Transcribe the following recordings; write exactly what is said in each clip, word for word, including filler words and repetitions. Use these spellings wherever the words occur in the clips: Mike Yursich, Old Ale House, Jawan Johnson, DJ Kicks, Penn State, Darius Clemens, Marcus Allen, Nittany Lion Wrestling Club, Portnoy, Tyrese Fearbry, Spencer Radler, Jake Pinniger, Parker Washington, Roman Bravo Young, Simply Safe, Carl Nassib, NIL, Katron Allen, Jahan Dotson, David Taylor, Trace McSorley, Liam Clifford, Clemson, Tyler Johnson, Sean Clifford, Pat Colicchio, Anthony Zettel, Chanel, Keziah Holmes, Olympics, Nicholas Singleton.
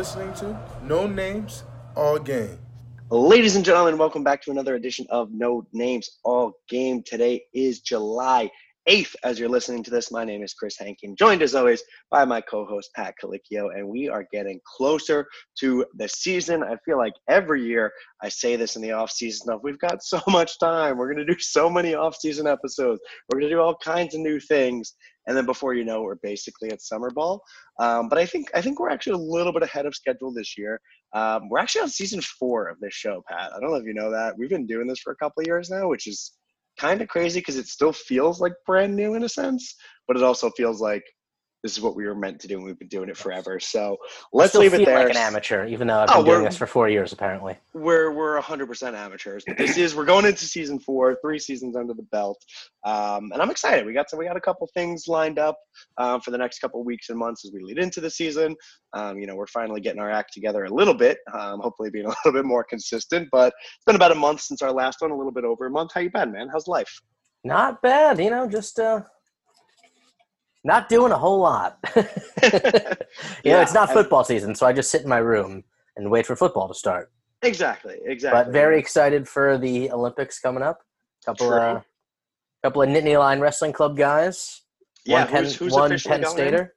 listening to No Names, All Game. Ladies and gentlemen, welcome back to another edition of No Names, All Game. Today is July eighth as you're listening to this. My name is Chris Hankin, joined as always by my co-host Pat Colicchio, and we are getting closer to the season. I feel like every year I say this in the off-season stuff. We've got so much time. We're going to do so many off-season episodes. We're going to do all kinds of new things. And then before you know, we're basically at summer ball. Um, but I think I think we're actually a little bit ahead of schedule this year. Um, we're actually on season four of this show, Pat. I don't know if you know that. We've been doing this for a couple of years now, which is kind of crazy because it still feels like brand new in a sense, but it also feels like this is what we were meant to do and we've been doing it forever. So let's leave it there. Like an amateur, even though I've been oh, doing this for four years apparently. We're we're one hundred percent amateurs. But this is we're going into season four, three seasons under the belt, um, and I'm excited. We got some, we got a couple things lined up uh, for the next couple weeks and months as we lead into the season. Um, you know, we're finally getting our act together a little bit. Um, hopefully, being a little bit more consistent. But it's been about a month since our last one, a little bit over a month. How you been, man? How's life? Not bad, you know, just. Uh... Not doing a whole lot. you yeah, know, it's not football I, season, so I just sit in my room and wait for football to start. Exactly, exactly. But very excited for the Olympics coming up. Couple True. of couple of Nittany Lion Wrestling Club guys. Yeah, one who's, Penn, who's one Penn Stater. In?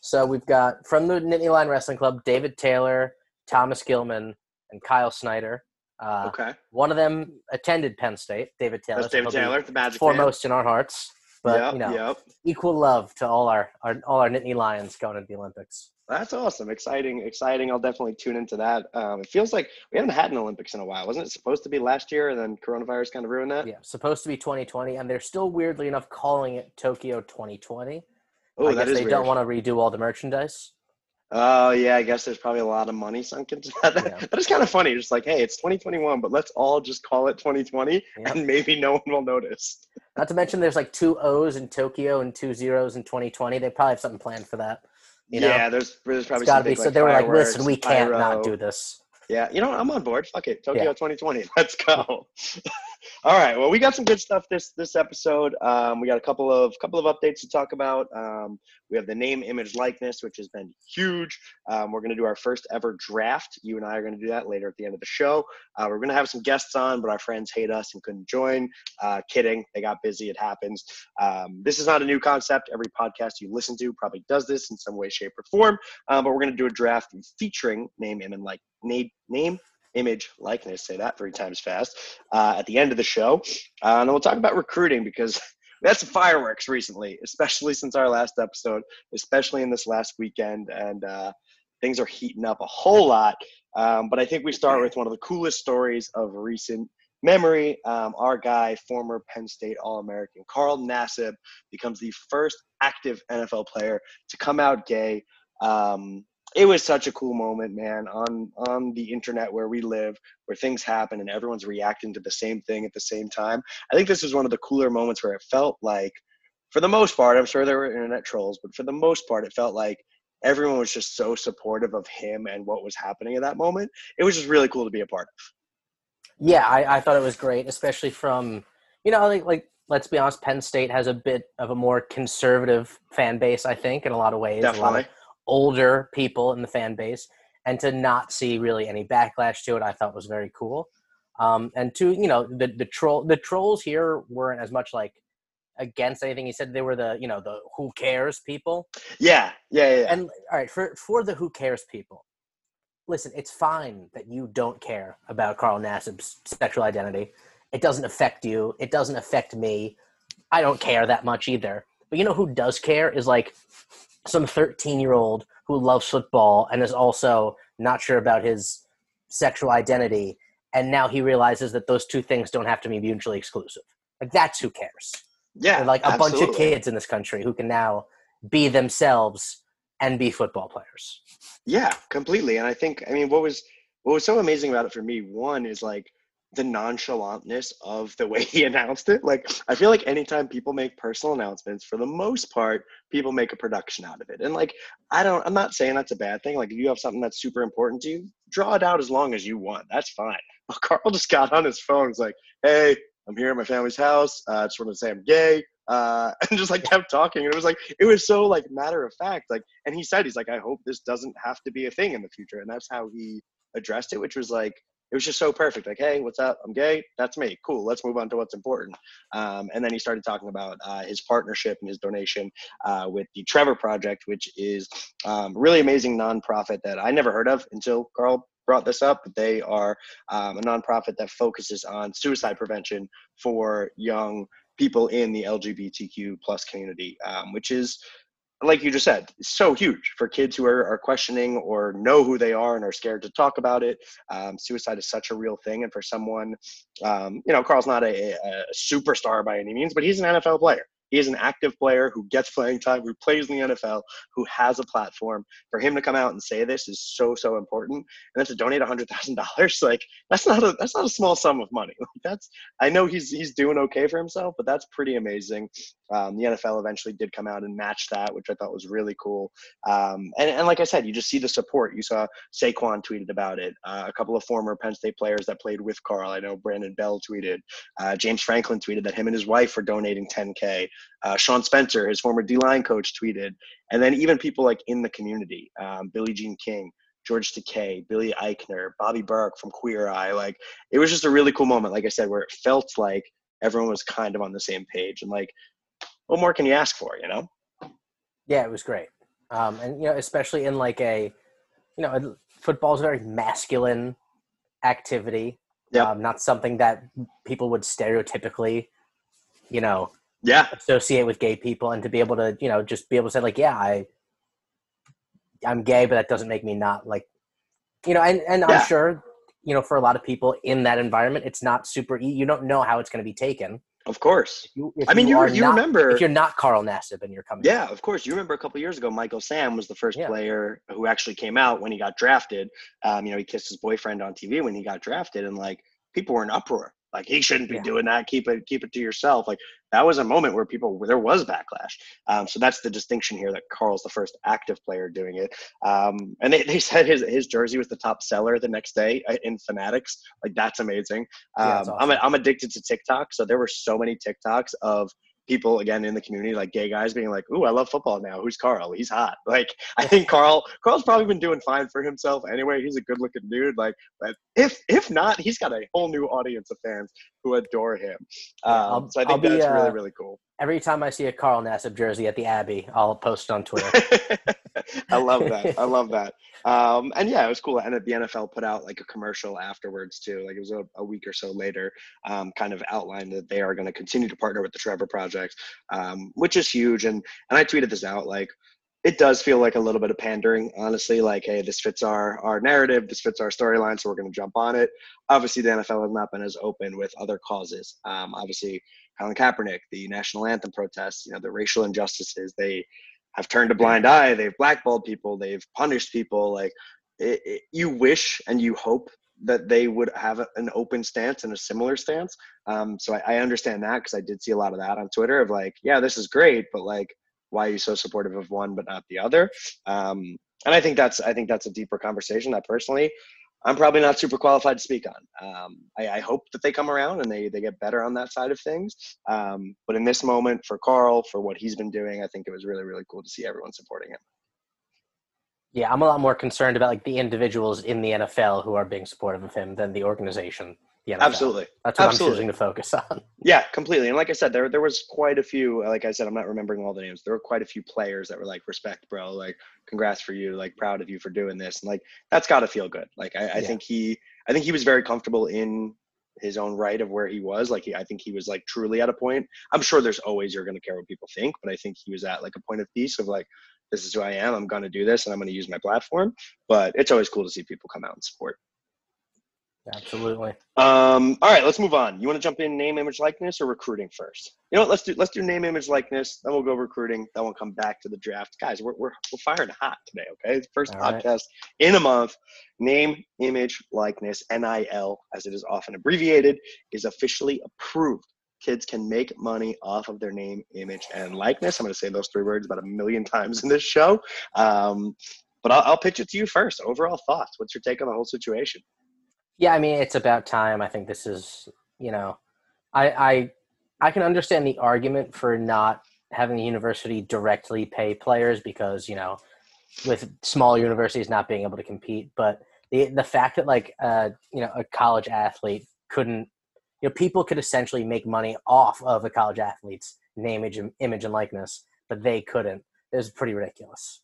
So we've got from the Nittany Lion Wrestling Club, David Taylor, Thomas Gilman, and Kyle Snyder. Uh, okay. One of them attended Penn State. David Taylor. That's David Taylor, the Magic foremost fan. In our hearts. But, yep, you know, yep. equal love to all our, our all our Nittany Lions going into the Olympics. That's awesome. Exciting, exciting. I'll definitely tune into that. Um, it feels like we haven't had an Olympics in a while. Wasn't it supposed to be last year and then coronavirus kind of ruined that? Yeah, supposed to be twenty twenty. And they're still, weirdly enough, calling it Tokyo twenty twenty. Oh, I guess that is they weird. Don't want to redo all the merchandise. Oh, yeah, I guess there's probably a lot of money sunk into that. Yeah. That is kind of funny. Just like, hey, it's twenty twenty-one, but let's all just call it twenty twenty, yeah. and maybe no one will notice. Not to mention there's like two O's in Tokyo and two zeros in twenty twenty. They probably have something planned for that. You know? Yeah, there's, there's probably got to be. Like so they were like, listen, we can't pyro. not do this. Yeah, you know what? I'm on board. Fuck it. Tokyo yeah. twenty twenty. Let's go. All right. Well, we got some good stuff this this episode. Um, we got a couple of couple of updates to talk about. Um, we have the name, image, likeness, which has been huge. Um, we're going to do our first ever draft. You and I are going to do that later at the end of the show. Uh, we're going to have some guests on, but our friends hate us and couldn't join. Uh, kidding. They got busy. It happens. Um, this is not a new concept. Every podcast you listen to probably does this in some way, shape, or form. Uh, but we're going to do a draft featuring name, image, likeness. Name, name, image, likeness, say that three times fast, uh, at the end of the show. Uh, and we'll talk about recruiting because we had some fireworks recently, especially since our last episode, especially in this last weekend. And uh, things are heating up a whole lot. Um, but I think we start with one of the coolest stories of recent memory. Um, our guy, former Penn State All-American Carl Nassib, becomes the first active N F L player to come out gay. Um, It was such a cool moment, man, on on the internet where we live, where things happen and everyone's reacting to the same thing at the same time. I think this was one of the cooler moments where it felt like, for the most part, I'm sure there were internet trolls, but for the most part, it felt like everyone was just so supportive of him and what was happening at that moment. It was just really cool to be a part of. Yeah, I, I thought it was great, especially from, you know, like, like let's be honest, Penn State has a bit of a more conservative fan base, I think, in a lot of ways. Definitely. Older people in the fan base, and to not see really any backlash to it, I thought was very cool. Um, and to you know, the the troll the trolls here weren't as much like against anything he said. They were the you know the who cares people. Yeah, yeah, yeah. yeah. And all right, for for the who cares people, listen, it's fine that you don't care about Carl Nassib's sexual identity. It doesn't affect you. It doesn't affect me. I don't care that much either. But you know who does care is like. Some thirteen-year-old who loves football and is also not sure about his sexual identity, and now he realizes that those two things don't have to be mutually exclusive. Like, that's who cares. Yeah, They're like a absolutely. bunch of kids in this country who can now be themselves and be football players. Yeah, completely. And I think, I mean, what was what was so amazing about it for me, one, is like, the nonchalantness of the way he announced it. Like, I feel like anytime people make personal announcements, for the most part, people make a production out of it. And like, I don't, I'm not saying that's a bad thing. Like, if you have something that's super important to you, draw it out as long as you want. That's fine. But Carl just got on his phone. He's like, hey, I'm here at my family's house. Uh, I just wanted to say I'm gay. uh, and just like kept talking. And it was like, it was so like matter of fact, like, and he said, he's like, I hope this doesn't have to be a thing in the future. And that's how he addressed it, which was like, it was just so perfect. Like, hey, what's up? I'm gay. That's me. Cool. Let's move on to what's important. Um, and then he started talking about uh, his partnership and his donation uh, with the Trevor Project, which is um, a really amazing nonprofit that I never heard of until Carl brought this up. But they are um, a nonprofit that focuses on suicide prevention for young people in the L G B T Q plus community, um, which is, like you just said, so huge for kids who are, are questioning or know who they are and are scared to talk about it. Um, suicide is such a real thing. And for someone, um, you know, Carl's not a, a superstar by any means, but he's an N F L player. He is an active player who gets playing time, who plays in the N F L, who has a platform. For him to come out and say this is so, so important. And then to donate one hundred thousand dollars, like, that's not a that's not a small sum of money. Like, that's, I know he's he's doing okay for himself, but that's pretty amazing. Um, the N F L eventually did come out and match that, which I thought was really cool. Um, and, and like I said, you just see the support. You saw Saquon tweeted about it. Uh, a couple of former Penn State players that played with Carl. I know Brandon Bell tweeted. Uh, James Franklin tweeted that him and his wife were donating ten K. Uh, Sean Spencer, his former D-line coach, tweeted. And then even people like in the community, um, Billie Jean King, George Takei, Billy Eichner, Bobby Burke from Queer Eye. Like, it was just a really cool moment, like I said, where it felt like everyone was kind of on the same page. And, like, what more can you ask for, you know? Yeah, it was great. Um, and, you know, especially in, like, a, you know, football's a very masculine activity. Yep. Um, not something that people would stereotypically, you know, yeah, associate with gay people, and to be able to, you know, just be able to say, like, yeah, I, I'm gay, but that doesn't make me not, like, you know, and, and yeah. I'm sure, you know, for a lot of people in that environment, it's not super, you don't know how it's going to be taken. Of course. If you, if I mean, you, you, you not, remember. If you're not Carl Nassib and you're coming. Yeah, out. Of course. You remember a couple of years ago, Michael Sam was the first yeah. player who actually came out when he got drafted. Um, you know, he kissed his boyfriend on T V when he got drafted, and, like, people were in uproar. Like, he shouldn't be yeah. doing that. Keep it, keep it to yourself. Like, that was a moment where people, there was backlash. Um, so that's the distinction here, that Carl's the first active player doing it. Um, and they, they said his, his jersey was the top seller the next day in Fanatics. Like, that's amazing. Um, yeah, that's awesome. I'm, I'm addicted to TikTok. So there were so many TikToks of people, again, in the community, like gay guys being like, ooh, I love football now. Who's Carl? He's hot. Like, I think Carl, Carl's probably been doing fine for himself anyway. He's a good looking dude. Like, but if, if not, he's got a whole new audience of fans who adore him. Um, yeah, so I think be, that's uh, really, really cool. Every time I see a Carl Nassib jersey at the Abbey, I'll post on Twitter. I love that. I love that. Um, and yeah, it was cool. And the N F L put out like a commercial afterwards too. Like, it was a, a week or so later, um, kind of outlined that they are going to continue to partner with the Trevor Project, um, which is huge. And, and I tweeted this out, like, it does feel like a little bit of pandering, honestly, like, hey, this fits our, our narrative, this fits our storyline, so we're going to jump on it. Obviously, the N F L has not been as open with other causes. Um, obviously, Colin Kaepernick, the national anthem protests, you know, the racial injustices, they have turned a blind eye, they've blackballed people, they've punished people. Like, it, it, you wish and you hope that they would have a, an open stance and a similar stance. Um, so I, I understand that, because I did see a lot of that on Twitter of like, yeah, this is great, but like, why are you so supportive of one but not the other? Um, and I think that's I think that's a deeper conversation that personally I'm probably not super qualified to speak on. Um, I, I hope that they come around and they, they get better on that side of things. Um, but in this moment, for Carl, for what he's been doing, I think it was really, really cool to see everyone supporting him. Yeah, I'm a lot more concerned about like the individuals in the N F L who are being supportive of him than the organization. Yeah, absolutely. That's what absolutely. I'm choosing to focus on. Yeah, completely. And like I said, there there was quite a few, like I said, I'm not remembering all the names. There were quite a few players that were like, respect, bro. Like, congrats for you. Like, proud of you for doing this. And like, that's got to feel good. Like, I, I yeah. think he, I think he was very comfortable in his own right of where he was. Like, he, I think he was like truly at a point. I'm sure there's always, you're going to care what people think, but I think he was at like a point of peace of like, this is who I am. I'm going to do this and I'm going to use my platform. But it's always cool to see people come out and support. Absolutely. Um, all right, let's move on. You want to jump in name, image, likeness, or recruiting first? You know what? Let's do let's do name, image, likeness. Then we'll go recruiting. Then we'll come back to the draft, guys. We're we're, we're firing hot today. Okay, it's the first all podcast right. in a month. Name, image, likeness, N I L, as it is often abbreviated, is officially approved. Kids can make money off of their name, image, and likeness. I'm going to say those three words about a million times in this show. Um, but I'll, I'll pitch it to you first. Overall thoughts. What's your take on the whole situation? Yeah, I mean, it's about time. I think this is, you know, I, I I can understand the argument for not having the university directly pay players because, you know, with small universities not being able to compete, but the the fact that like, uh, you know, a college athlete couldn't, you know, people could essentially make money off of a college athlete's name, image, and likeness, but they couldn't. It was pretty ridiculous.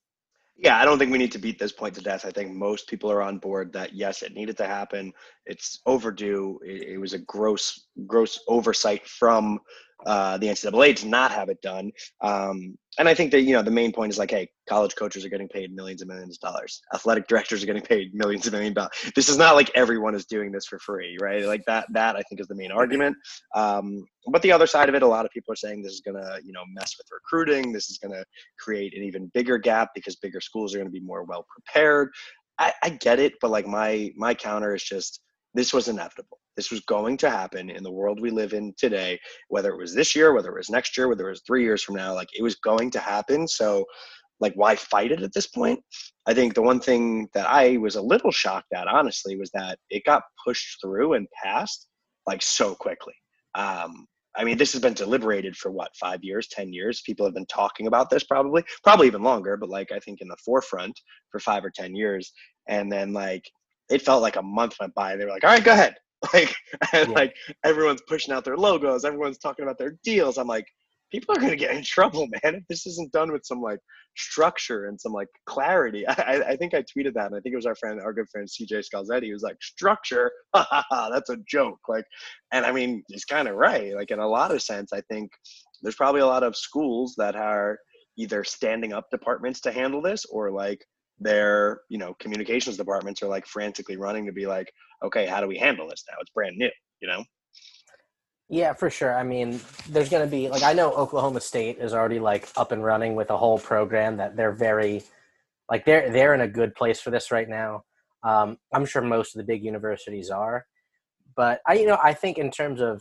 Yeah, I don't think we need to beat this point to death. I think most people are on board that, yes, it needed to happen. It's overdue. It, it was a gross, gross oversight from uh, the N C double A to not have it done. Um, and I think that, you know, the main point is like, hey, college coaches are getting paid millions and millions of dollars. Athletic directors are getting paid millions and millions of dollars. This is not like everyone is doing this for free, right? Like that, that I think is the main argument. Um, but the other side of it, a lot of people are saying this is going to, you know, mess with recruiting. This is going to create an even bigger gap because bigger schools are going to be more well prepared. I, I get it. But like my, my counter is just, this was inevitable. This was going to happen in the world we live in today, whether it was this year, whether it was next year, whether it was three years from now, like it was going to happen. So like, why fight it at this point? I think the one thing that I was a little shocked at, honestly, was that it got pushed through and passed like so quickly. Um, I mean, this has been deliberated for what, five years, ten years. People have been talking about this probably, probably even longer, but like, I think in the forefront for five or ten years. And then like, it felt like a month went by and they were like, all right, go ahead. Like, and yeah. like everyone's pushing out their logos. Everyone's talking about their deals. I'm like, people are going to get in trouble, man. If this isn't done with some like structure and some like clarity. I, I think I tweeted that. And I think it was our friend, our good friend, C J Scalzetti. He was like, structure, ha, ha, ha, that's a joke. Like, and I mean, he's kind of right. Like in a lot of sense, I think there's probably a lot of schools that are either standing up departments to handle this or like, their, you know, communications departments are like frantically running to be like, okay, how do we handle this now? It's brand new, you know? Yeah, for sure. I mean, there's going to be like, I know Oklahoma State is already like up and running with a whole program that they're very like, they're, they're in a good place for this right now. Um, I'm sure most of the big universities are, but I, you know, I think in terms of,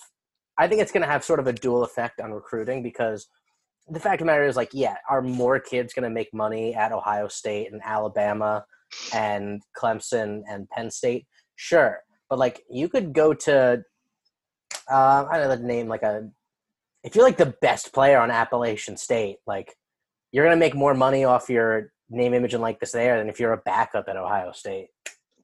I think it's going to have sort of a dual effect on recruiting because the fact of the matter is like, yeah, are more kids going to make money at Ohio State and Alabama and Clemson and Penn State? Sure. But like you could go to, uh, I don't know the name, like a, if you're like the best player on Appalachian State, like you're going to make more money off your name, image, and likeness there than if you're a backup at Ohio State.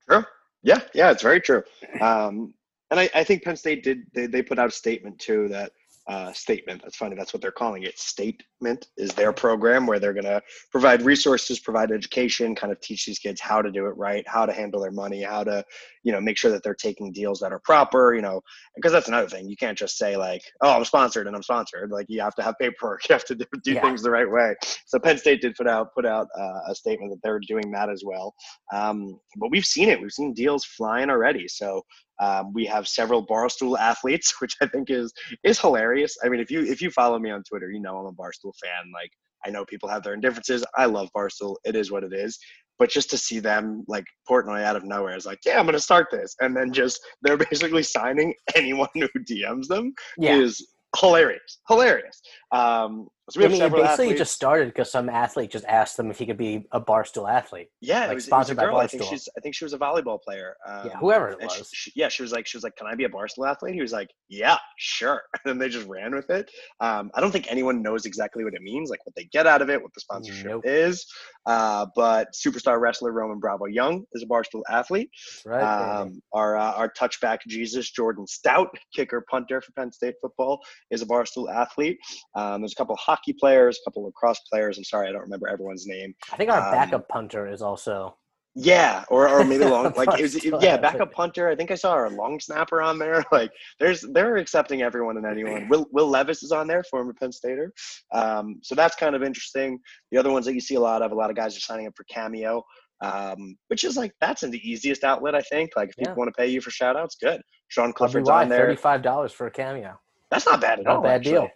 True. Yeah. Yeah. It's very true. Um, and I, I think Penn State did, they, they put out a statement too that, Uh, statement. That's funny. That's what they're calling it. Statement is their program where they're going to provide resources, provide education, kind of teach these kids how to do it right, how to handle their money, how to, you know, make sure that they're taking deals that are proper, you know, because that's another thing. You can't just say like, oh, I'm sponsored and I'm sponsored. Like you have to have paperwork. You have to do, do yeah. things the right way. So Penn State did put out, put out uh, a statement that they're doing that as well. Um, but we've seen it. We've seen deals flying already. So Um, we have several Barstool athletes, which I think is is hilarious. I mean, if you if you follow me on Twitter, you know I'm a Barstool fan. Like, I know people have their indifferences. I love Barstool. It is what it is. But just to see them, like, Portnoy out of nowhere is like, yeah, I'm going to start this. And then just they're basically signing anyone who D Ms them yeah. is hilarious. Hilarious. Um, so we have I mean, several it basically athletes. Just started because some athlete just asked them if he could be a Barstool athlete. Yeah, like it was, sponsored it was a girl. By Barstool. I think she's, I think she was a volleyball player. Um, yeah, whoever it was. She, she, yeah, she was like, she was like, can I be a Barstool athlete? He was like, yeah, sure. And then they just ran with it. Um, I don't think anyone knows exactly what it means, like what they get out of it, what the sponsorship nope. is. Uh, but superstar wrestler Roman Bravo Young is a Barstool athlete. Right. Um, our uh, our touchback Jesus Jordan Stout, kicker punter for Penn State football, is a Barstool athlete. Um, there's a couple of hockey players, a couple of lacrosse players. I'm sorry, I don't remember everyone's name. I think our um, backup punter is also. Yeah, or or maybe long like it was, it, yeah, backup punter. I think I saw our long snapper on there. Like there's they're accepting everyone and anyone. Will Will Levis is on there, former Penn Stater. Um, so that's kind of interesting. The other ones that you see a lot of, a lot of guys are signing up for Cameo, um, which is like that's in the easiest outlet, I think. Like if yeah. people want to pay you for shout outs, good. Sean Clifford's on there. thirty-five dollars for a Cameo. That's not bad at not all. Not bad actually. Deal.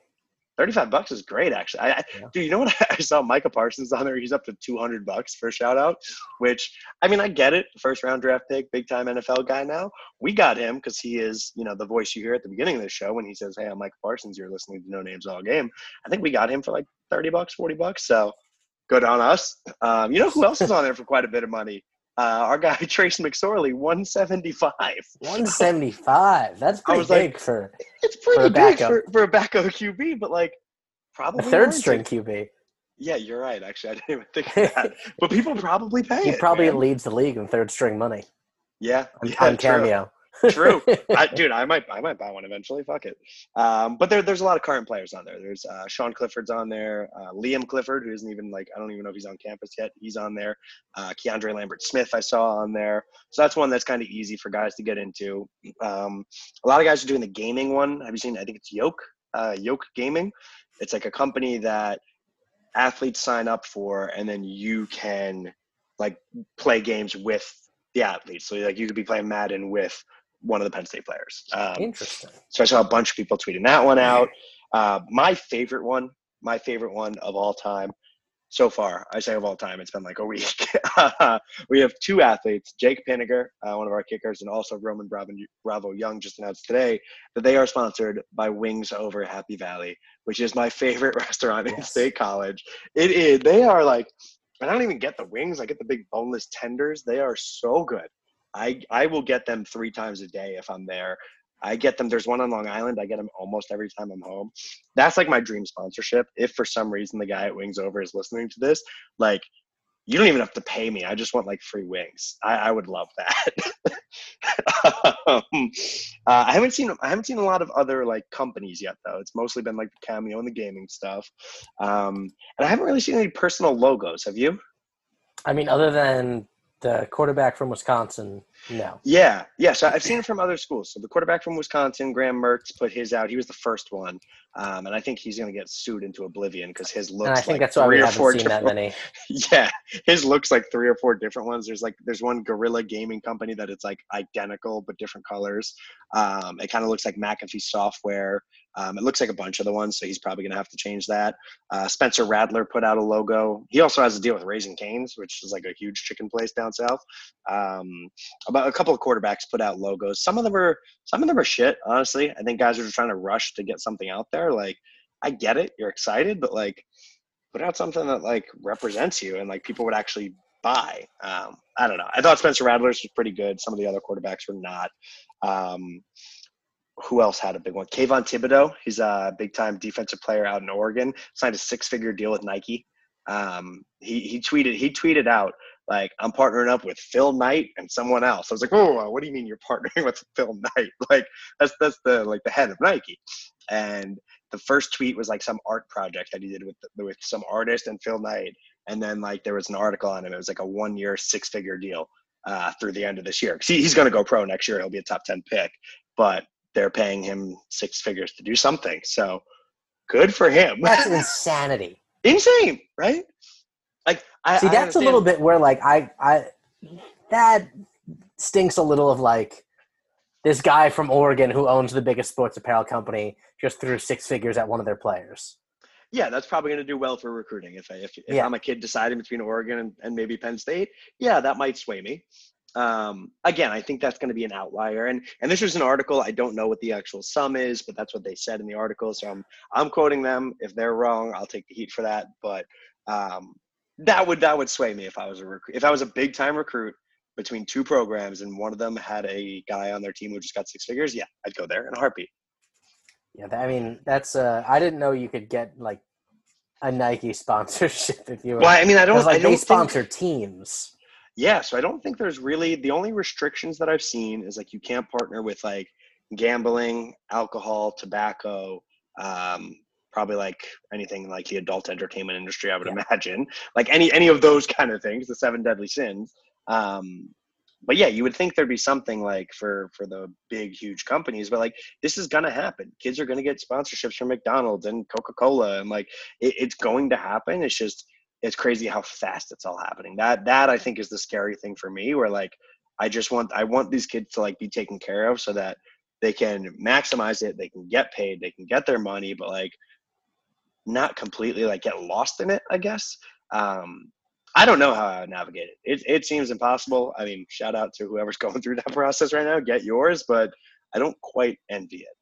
thirty-five bucks is great, actually. I, I, yeah. Dude, you know what? I saw Micah Parsons on there. He's up to two hundred bucks for a shout out, which, I mean, I get it. First round draft pick, big time N F L guy now. We got him because he is, you know, the voice you hear at the beginning of the show when he says, hey, I'm Micah Parsons. You're listening to No Names All Game. I think we got him for like thirty bucks, forty bucks. So good on us. Um, you know who else is on there for quite a bit of money? Uh, our guy Trace McSorley, one seventy five. One seventy five. That's pretty big like, for. It's pretty for big for, for a backup Q B, but like probably a third string Q B. Yeah, you're right. Actually, I didn't even think of that. But people probably pay. He it, probably man. leads the league in third string money. Yeah, on, yeah, on Cameo. True, true. I, dude, I might, I might buy one eventually. Fuck it. Um, but there, there's a lot of current players on there. There's uh, Sean Clifford's on there. Uh, Liam Clifford, who isn't even like, I don't even know if he's on campus yet. He's on there. Uh, Keandre Lambert Smith, I saw on there. So that's one that's kind of easy for guys to get into. Um, a lot of guys are doing the gaming one. Have you seen? I think it's Yoke, uh, Yoke Gaming. It's like a company that athletes sign up for, and then you can like play games with the athletes. So like you could be playing Madden with one of the Penn State players. Um, Interesting. So I saw a bunch of people tweeting that one out. Uh, my favorite one, my favorite one of all time so far, I say of all time, it's been like a week. We have two athletes, Jake Pinniger, uh, one of our kickers, and also Roman Bravo Young just announced today that they are sponsored by Wings Over Happy Valley, which is my favorite restaurant yes. in State College. It is. They are like, and I don't even get the wings. I get the big boneless tenders. They are so good. I, I will get them three times a day if I'm there. I get them. There's one on Long Island. I get them almost every time I'm home. That's like my dream sponsorship. If for some reason the guy at Wings Over is listening to this, like you don't even have to pay me. I just want like free wings. I, I would love that. um, uh, I haven't seen, I haven't seen a lot of other like companies yet though. It's mostly been like the Cameo and the gaming stuff. Um, and I haven't really seen any personal logos. Have you? I mean, other than the quarterback from Wisconsin. No. Yeah. Yeah. So I've seen it from other schools. So the quarterback from Wisconsin, Graham Mertz, put his out. He was the first one. Um, and I think he's going to get sued into oblivion because his looks and I think like that's why we haven't seen different... that many. Yeah. His looks like three or four different ones. There's like, there's one Gorilla Gaming company that it's like identical, but different colors. Um, it kind of looks like McAfee software. Um, it looks like a bunch of the ones. So he's probably going to have to change that. Uh, Spencer Radler put out a logo. He also has a deal with Raising Cane's, which is like a huge chicken place down south. Um, About a couple of quarterbacks put out logos. Some of them are, some of them are shit. Honestly, I think guys are just trying to rush to get something out there. Like, I get it, you're excited, but like, put out something that like represents you and like people would actually buy. Um, I don't know. I thought Spencer Radler's was pretty good. Some of the other quarterbacks were not. Um, who else had a big one? Kayvon Thibodeau. He's a big-time defensive player out in Oregon. Signed a six-figure deal with Nike. Um, he he tweeted he tweeted out. Like, I'm partnering up with Phil Knight and someone else. I was like, oh, what do you mean you're partnering with Phil Knight? Like, that's that's the like the head of Nike. And the first tweet was like some art project that he did with with some artist and Phil Knight. And then like there was an article on him. It was like a one year six figure deal uh, through the end of this year. See, he's going to go pro next year. He'll be a top ten pick, but they're paying him six figures to do something. So good for him. That's insanity. Insane, right? Like, I, see, that's I a little bit where, like, I, I, that stinks a little of, like, this guy from Oregon who owns the biggest sports apparel company just threw six figures at one of their players. Yeah, that's probably going to do well for recruiting. If, I, if, if yeah. I'm a kid deciding between Oregon and, and maybe Penn State, yeah, that might sway me. Um, again, I think that's going to be an outlier. And and this was an article. I don't know what the actual sum is, but that's what they said in the article. So I'm, I'm quoting them. If they're wrong, I'll take the heat for that. But um, that would that would sway me if I was a recruit. If I was a big time recruit between two programs and one of them had a guy on their team who just got six figures, yeah, I'd go there in a heartbeat. Yeah, I mean that's. Uh, I didn't know you could get like a Nike sponsorship if you were. Well, I mean, I don't. Like I don't they sponsor think, teams. Yeah, so I don't think there's really the only restrictions that I've seen is like you can't partner with like gambling, alcohol, tobacco. Um, Probably like anything like the adult entertainment industry, I would yeah. imagine. Like any any of those kind of things, the seven deadly sins. Um, but yeah, you would think there'd be something like for for the big, huge companies. But like this is gonna happen. Kids are gonna get sponsorships from McDonald's and Coca-Cola, and like it, it's going to happen. It's just it's crazy how fast it's all happening. That that I think is the scary thing for me. Where like I just want I want these kids to like be taken care of so that they can maximize it. They can get paid. They can get their money. But like not completely like get lost in it, I guess. Um, I don't know how I would navigate it. It it seems impossible. I mean, shout out to whoever's going through that process right now, get yours, but I don't quite envy it.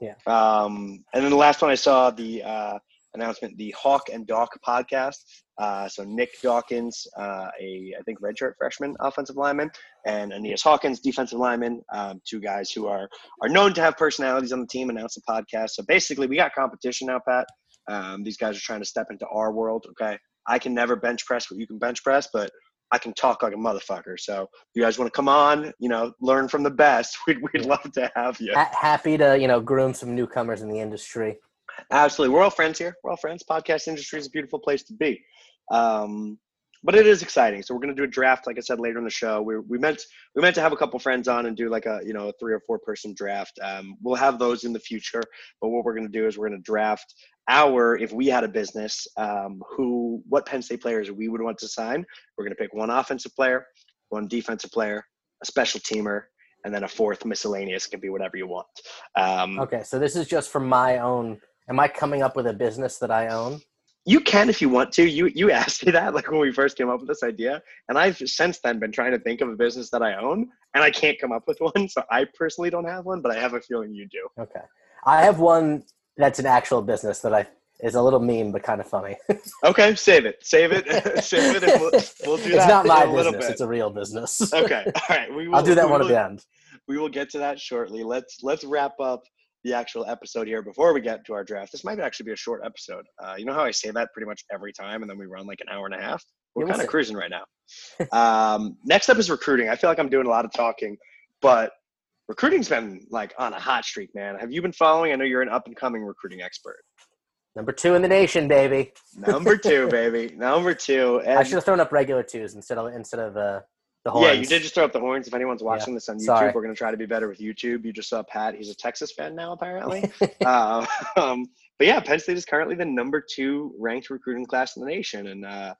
Yeah. Um, and then the last one I saw the, uh, announcement, the Hawk and Doc podcast. Uh, so Nick Dawkins, uh, a I think redshirt freshman offensive lineman, and Aeneas Hawkins, defensive lineman, um, two guys who are are known to have personalities on the team, announced the podcast. So basically, we got competition now, Pat. Um, these guys are trying to step into our world. Okay, I can never bench press what you can bench press, but I can talk like a motherfucker. So if you guys want to come on, you know, learn from the best. We'd we'd love to have you. Happy to, you know, groom some newcomers in the industry. Absolutely. We're all friends here. We're all friends. Podcast industry is a beautiful place to be. Um, but it is exciting. So we're going to do a draft, like I said, later in the show. We we meant we meant to have a couple friends on and do like a, you know, a three or four person draft. Um, we'll have those in the future. But what we're going to do is we're going to draft our, if we had a business, um, who, what Penn State players we would want to sign. We're going to pick one offensive player, one defensive player, a special teamer, and then a fourth miscellaneous. It can be whatever you want. Um, okay, so this is just for my own. Am I coming up with a business that I own? You can if you want to. You you asked me that like when we first came up with this idea, and I've since then been trying to think of a business that I own, and I can't come up with one, so I personally don't have one, but I have a feeling you do. Okay. I have one that's an actual business that I is a little mean but kind of funny. Okay, save it. Save it. Save it, and we'll, we'll do that. It's not my business. It's a real business. Okay. All right. We will, I'll do that one will, at the end. We will get to that shortly. Let's let's wrap up the actual episode here before we get to our draft. This might actually be a short episode. Uh, you know how I say that pretty much every time, and then we run like an hour and a half? We're kind of cruising right now. Um, next up is recruiting. I feel like I'm doing a lot of talking, but recruiting's been like on a hot streak, man. Have you been following? I know you're an up-and-coming recruiting expert. Number two in the nation, baby. Number two, baby. Number two. And I should have thrown up regular twos instead of instead of uh... – the horns. Yeah, you did just throw up the horns. If anyone's watching yeah. this on YouTube, Sorry. We're going to try to be better with YouTube. You just saw Pat. He's a Texas fan now, apparently. uh, um, but, yeah, Penn State is currently the number two ranked recruiting class in the nation. And uh,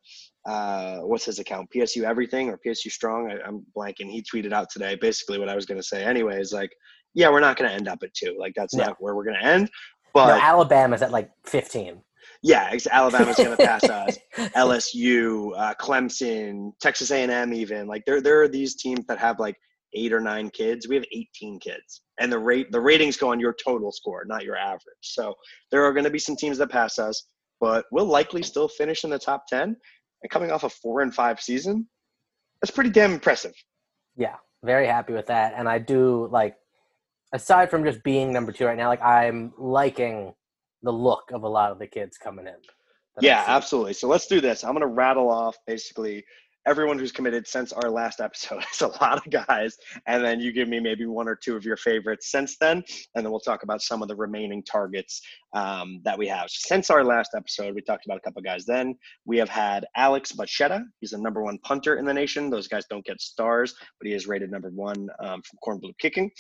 uh, what's his account? P S U Everything or P S U Strong? I, I'm blanking. He tweeted out today basically what I was going to say anyway is, like, yeah, we're not going to end up at two. Like, that's no. not where we're going to end. But no, Alabama's at, like, fifteen. Yeah, Alabama's going to pass us. L S U, uh, Clemson, Texas A and M even. Like, there there are these teams that have, like, eight or nine kids. We have eighteen kids. And the rate the ratings go on your total score, not your average. So there are going to be some teams that pass us, but we'll likely still finish in the top ten. And coming off a four and five season, that's pretty damn impressive. Yeah, very happy with that. And I do, like, aside from just being number two right now, like, I'm liking – the look of a lot of the kids coming in. Yeah, absolutely. So let's do this. I'm going to rattle off basically everyone who's committed since our last episode. It's a lot of guys. And then you give me maybe one or two of your favorites since then. And then we'll talk about some of the remaining targets um, that we have. So since our last episode, we talked about a couple guys then. We have had Alex Bachetta. He's the number one punter in the nation. Those guys don't get stars, but he is rated number one um, from Corn Blue Kicking.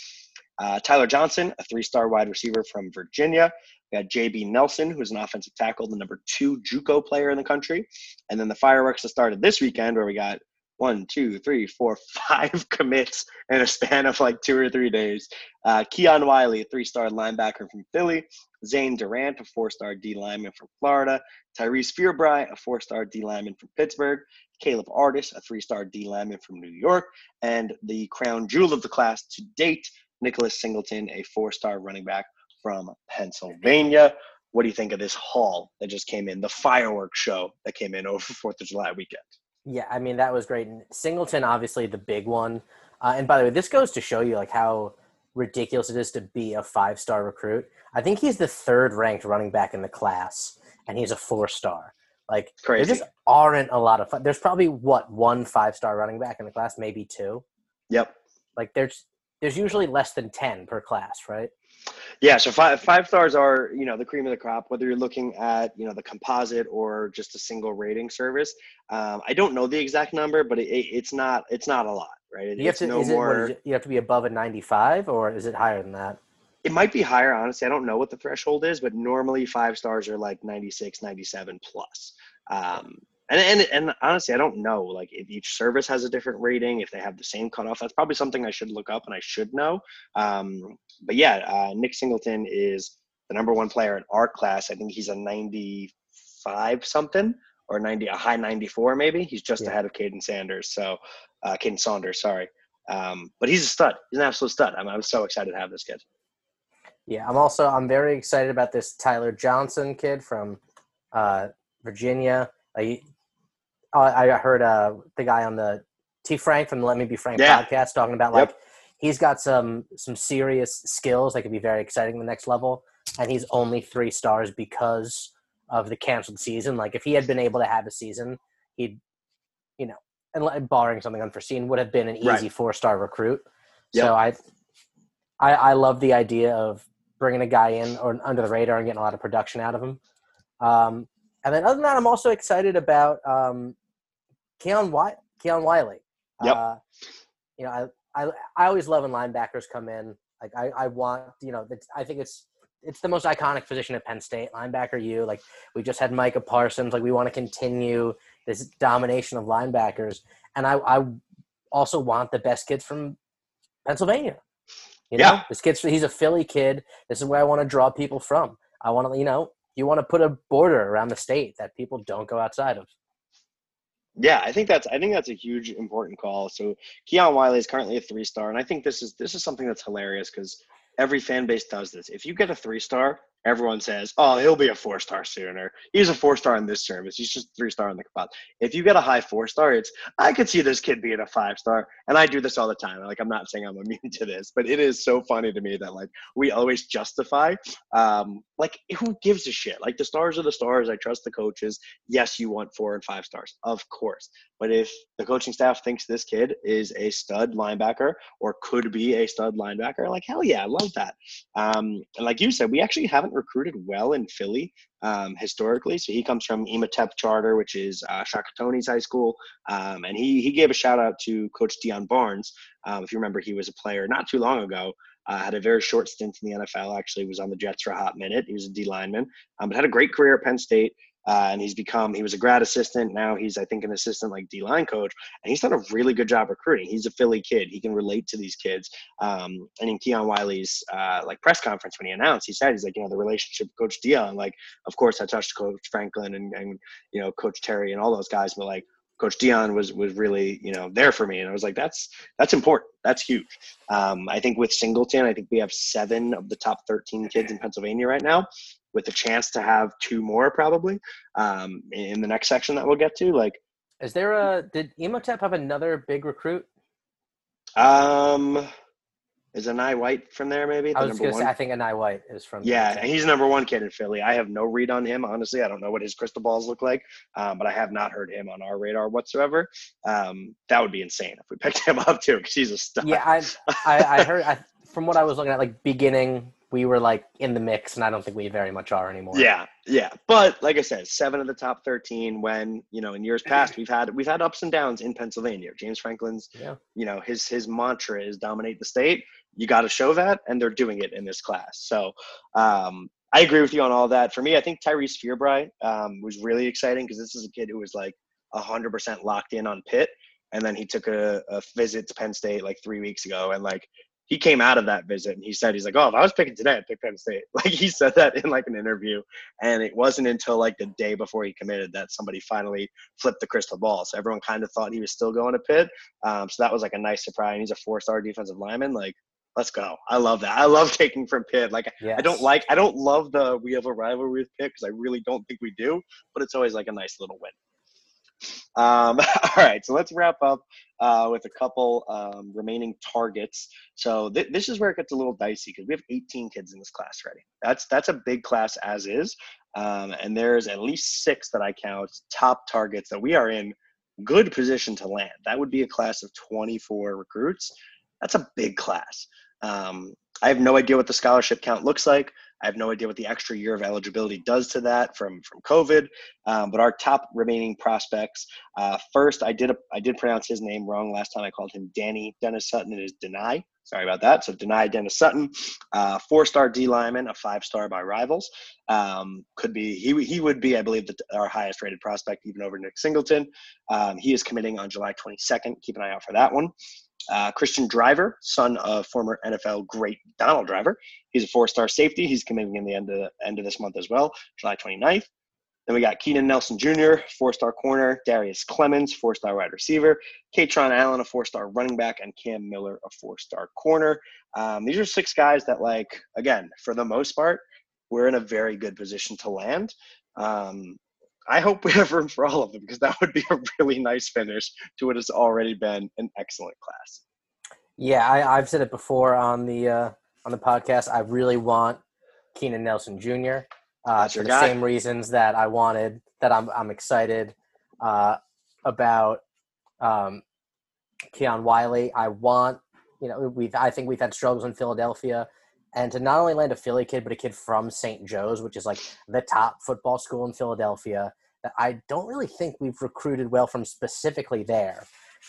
Uh, Tyler Johnson, a three-star wide receiver from Virginia. We got J B Nelson, who's an offensive tackle, the number two JUCO player in the country. And then the fireworks that started this weekend where we got one, two, three, four, five commits in a span of like two or three days. Uh, Keon Wiley, a three-star linebacker from Philly. Zane Durant, a four-star D lineman from Florida. Tyrese Fearbry, a four-star D lineman from Pittsburgh. Caleb Artis, a three-star D lineman from New York. And the crown jewel of the class to date, Nicholas Singleton, a four-star running back from Pennsylvania. What do you think of this haul that just came in, the fireworks show that came in over fourth of July weekend? Yeah, I mean, that was great. And Singleton, obviously the big one. Uh, and by the way, this goes to show you like how ridiculous it is to be a five-star recruit. I think he's the third-ranked running back in the class, and he's a four-star. Like, crazy. There just aren't a lot of – there's probably, what, one five-star running back in the class, maybe two? Yep. Like, there's – There's usually less than ten per class, right? Yeah, so five five stars are, you know, the cream of the crop, whether you're looking at, you know, the composite or just a single rating service. Um, I don't know the exact number, but it, it, it's not it's not a lot, right? It, you have it's to, no is more, it, you have to be above a ninety-five, or is it higher than that? It might be higher, honestly. I don't know what the threshold is, but normally five stars are like ninety-six, ninety-seven plus. Um And, and and honestly, I don't know, like, if each service has a different rating, if they have the same cutoff. That's probably something I should look up and I should know. Um, but, yeah, uh, Nick Singleton is the number one player in our class. I think he's a ninety-five-something or ninety, a high ninety-four maybe. He's just yeah. ahead of Caden Sanders. So uh, Caden Saunders, sorry. Um, but he's a stud. He's an absolute stud. I mean, I was so excited to have this kid. Yeah, I'm also – I'm very excited about this Tyler Johnson kid from – uh, Virginia. Like, I heard uh, the guy on the T. Frank from the Let Me Be Frank yeah. podcast talking about, like, yep. he's got some some serious skills that could be very exciting in the next level, and he's only three stars because of the canceled season. Like, if he had been able to have a season, he'd, you know, and barring something unforeseen, would have been an easy right. four-star recruit. Yep. So I, I I love the idea of bringing a guy in or under the radar and getting a lot of production out of him. Um, and then other than that, I'm also excited about um, Keon, Wy- Keon Wiley. Yep. Uh, you know, I, I I always love when linebackers come in. Like I, I want, you know, it's, I think it's it's the most iconic position at Penn State, linebacker U. Like, we just had Micah Parsons. Like, we want to continue this domination of linebackers. And I, I also want the best kids from Pennsylvania. You know, yeah. this kid's he's a Philly kid. This is where I want to draw people from. I want to, you know, you want to put a border around the state that people don't go outside of. Yeah, I think that's I think that's a huge important call. So Keon Wiley is currently a three star, and I think this is this is something that's hilarious because every fan base does this. If you get a three star, everyone says, "Oh, he'll be a four star sooner. He's a four star in this service. He's just three star in the spot." If you get a high four star, it's I could see this kid being a five star, and I do this all the time. Like, I'm not saying I'm immune to this, but it is so funny to me that like we always justify, um, like who gives a shit? Like, the stars are the stars. I trust the coaches. Yes, you want four and five stars, of course. But if the coaching staff thinks this kid is a stud linebacker or could be a stud linebacker, like, hell yeah, I love that. Um, and like you said, we actually haven't recruited well in Philly um, historically. So he comes from Ematep Charter, which is uh, Shakatoni's high school. Um, and he he gave a shout out to Coach Deion Barnes. Um, if you remember, he was a player not too long ago. Uh, had a very short stint in the N F L, actually was on the Jets for a hot minute. He was a D lineman, um, but had a great career at Penn State. Uh, and he's become, he was a grad assistant. Now he's, I think, an assistant like D-line coach. And he's done a really good job recruiting. He's a Philly kid. He can relate to these kids. Um, and in Keon Wiley's uh, like press conference when he announced, he said, he's like, you know, the relationship with Coach Deion, like, of course I touched Coach Franklin and, and, you know, Coach Terry and all those guys, but like, Coach Deion was was really, you know, there for me. And I was like, that's that's important. That's huge. Um, I think with Singleton, I think we have seven of the top thirteen kids in Pennsylvania right now, with a chance to have two more probably um, in the next section that we'll get to. Like, is there a – did Emotep have another big recruit? Um, is Anai White from there maybe? I was going to say, I think Anai White is from – yeah, and he's number one kid in Philly. I have no read on him, honestly. I don't know what his crystal balls look like, um, but I have not heard him on our radar whatsoever. Um, that would be insane if we picked him up too, because he's a stud. Yeah, I, I, I heard I, – from what I was looking at, like, beginning – we were like in the mix, and I don't think we very much are anymore. Yeah. Yeah. But like I said, seven of the top thirteen, when, you know, in years past, we've had, we've had ups and downs in Pennsylvania. James Franklin's, yeah. you know, his, his mantra is dominate the state. You got to show that. And they're doing it in this class. So, um, I agree with you on all that. For me, I think Tyrese Fearbry, um, was really exciting because this is a kid who was like a hundred percent locked in on Pitt. And then he took a, a visit to Penn State like three weeks ago. And like, he came out of that visit and he said, he's like, oh, if I was picking today, I'd pick Penn State. Like, he said that in like an interview. And it wasn't until like the day before he committed that somebody finally flipped the crystal ball. So everyone kind of thought he was still going to Pitt. Um, so that was like a nice surprise. He's a four-star defensive lineman. Like, let's go. I love that. I love taking from Pitt. Like, yes. I don't like, I don't love the, we have a rivalry with Pitt because I really don't think we do, but it's always like a nice little win. Um, all right, so let's wrap up uh, with a couple um, remaining targets. So th- this is where it gets a little dicey because we have eighteen kids in this class already. That's that's a big class as is, um, and there's at least six that I count top targets that we are in good position to land. That would be a class of twenty-four recruits. That's a big class. Um, I have no idea what the scholarship count looks like. I have no idea what the extra year of eligibility does to that from, from COVID, um, but our top remaining prospects. Uh, first, I did a, I did pronounce his name wrong last time. I called him Danny Dennis Sutton. It is Denai. Sorry about that. So Denai Dennis Sutton, uh, four-star D lineman, a five-star by rivals. Um, could be he he would be, I believe, the, our highest-rated prospect, even over Nick Singleton. Um, he is committing on July twenty-second. Keep an eye out for that one. Uh, Christian Driver, son of former N F L great Donald Driver. He's a four-star safety. He's committing in the end of end of this month as well, July twenty-ninth. Then we got Keenan Nelson Junior, four-star corner. Darius Clemens, four-star wide receiver. Katron Allen, a four-star running back. And Cam Miller, a four-star corner. Um, these are six guys that, like, again, for the most part, we're in a very good position to land. Um, I hope we have room for all of them, because that would be a really nice finish to what has already been an excellent class. Yeah, I, I've said it before on the uh, on the podcast. I really want Keenan Nelson Junior Uh, for the guy. Same reasons that I wanted, that I'm I'm excited uh, about um, Keon Wiley. I want, you know, we've I think we've had struggles in Philadelphia. And to not only land a Philly kid, but a kid from Saint Joe's, which is like the top football school in Philadelphia, that I don't really think we've recruited well from specifically there.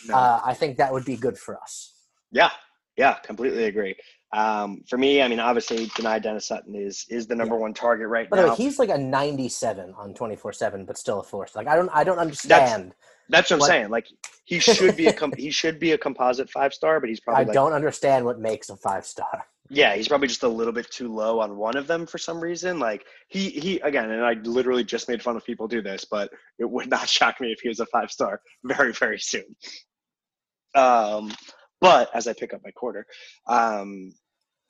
No. Uh, I think that would be good for us. Yeah, yeah, completely agree. Um, for me, I mean, obviously, Denai Dennis Sutton is is the number yeah. one target right but now. But he's like a ninety-seven on twenty-four seven, but still a force. Like I don't, I don't understand. That's, that's what, what I'm saying. Like he should be a com- he should be a composite five star, but he's probably. I like, don't understand what makes a five star. Yeah, he's probably just a little bit too low on one of them for some reason. Like he, he again, and I literally just made fun of people do this, but it would not shock me if he was a five star very, very soon. Um, but as I pick up my quarter, um,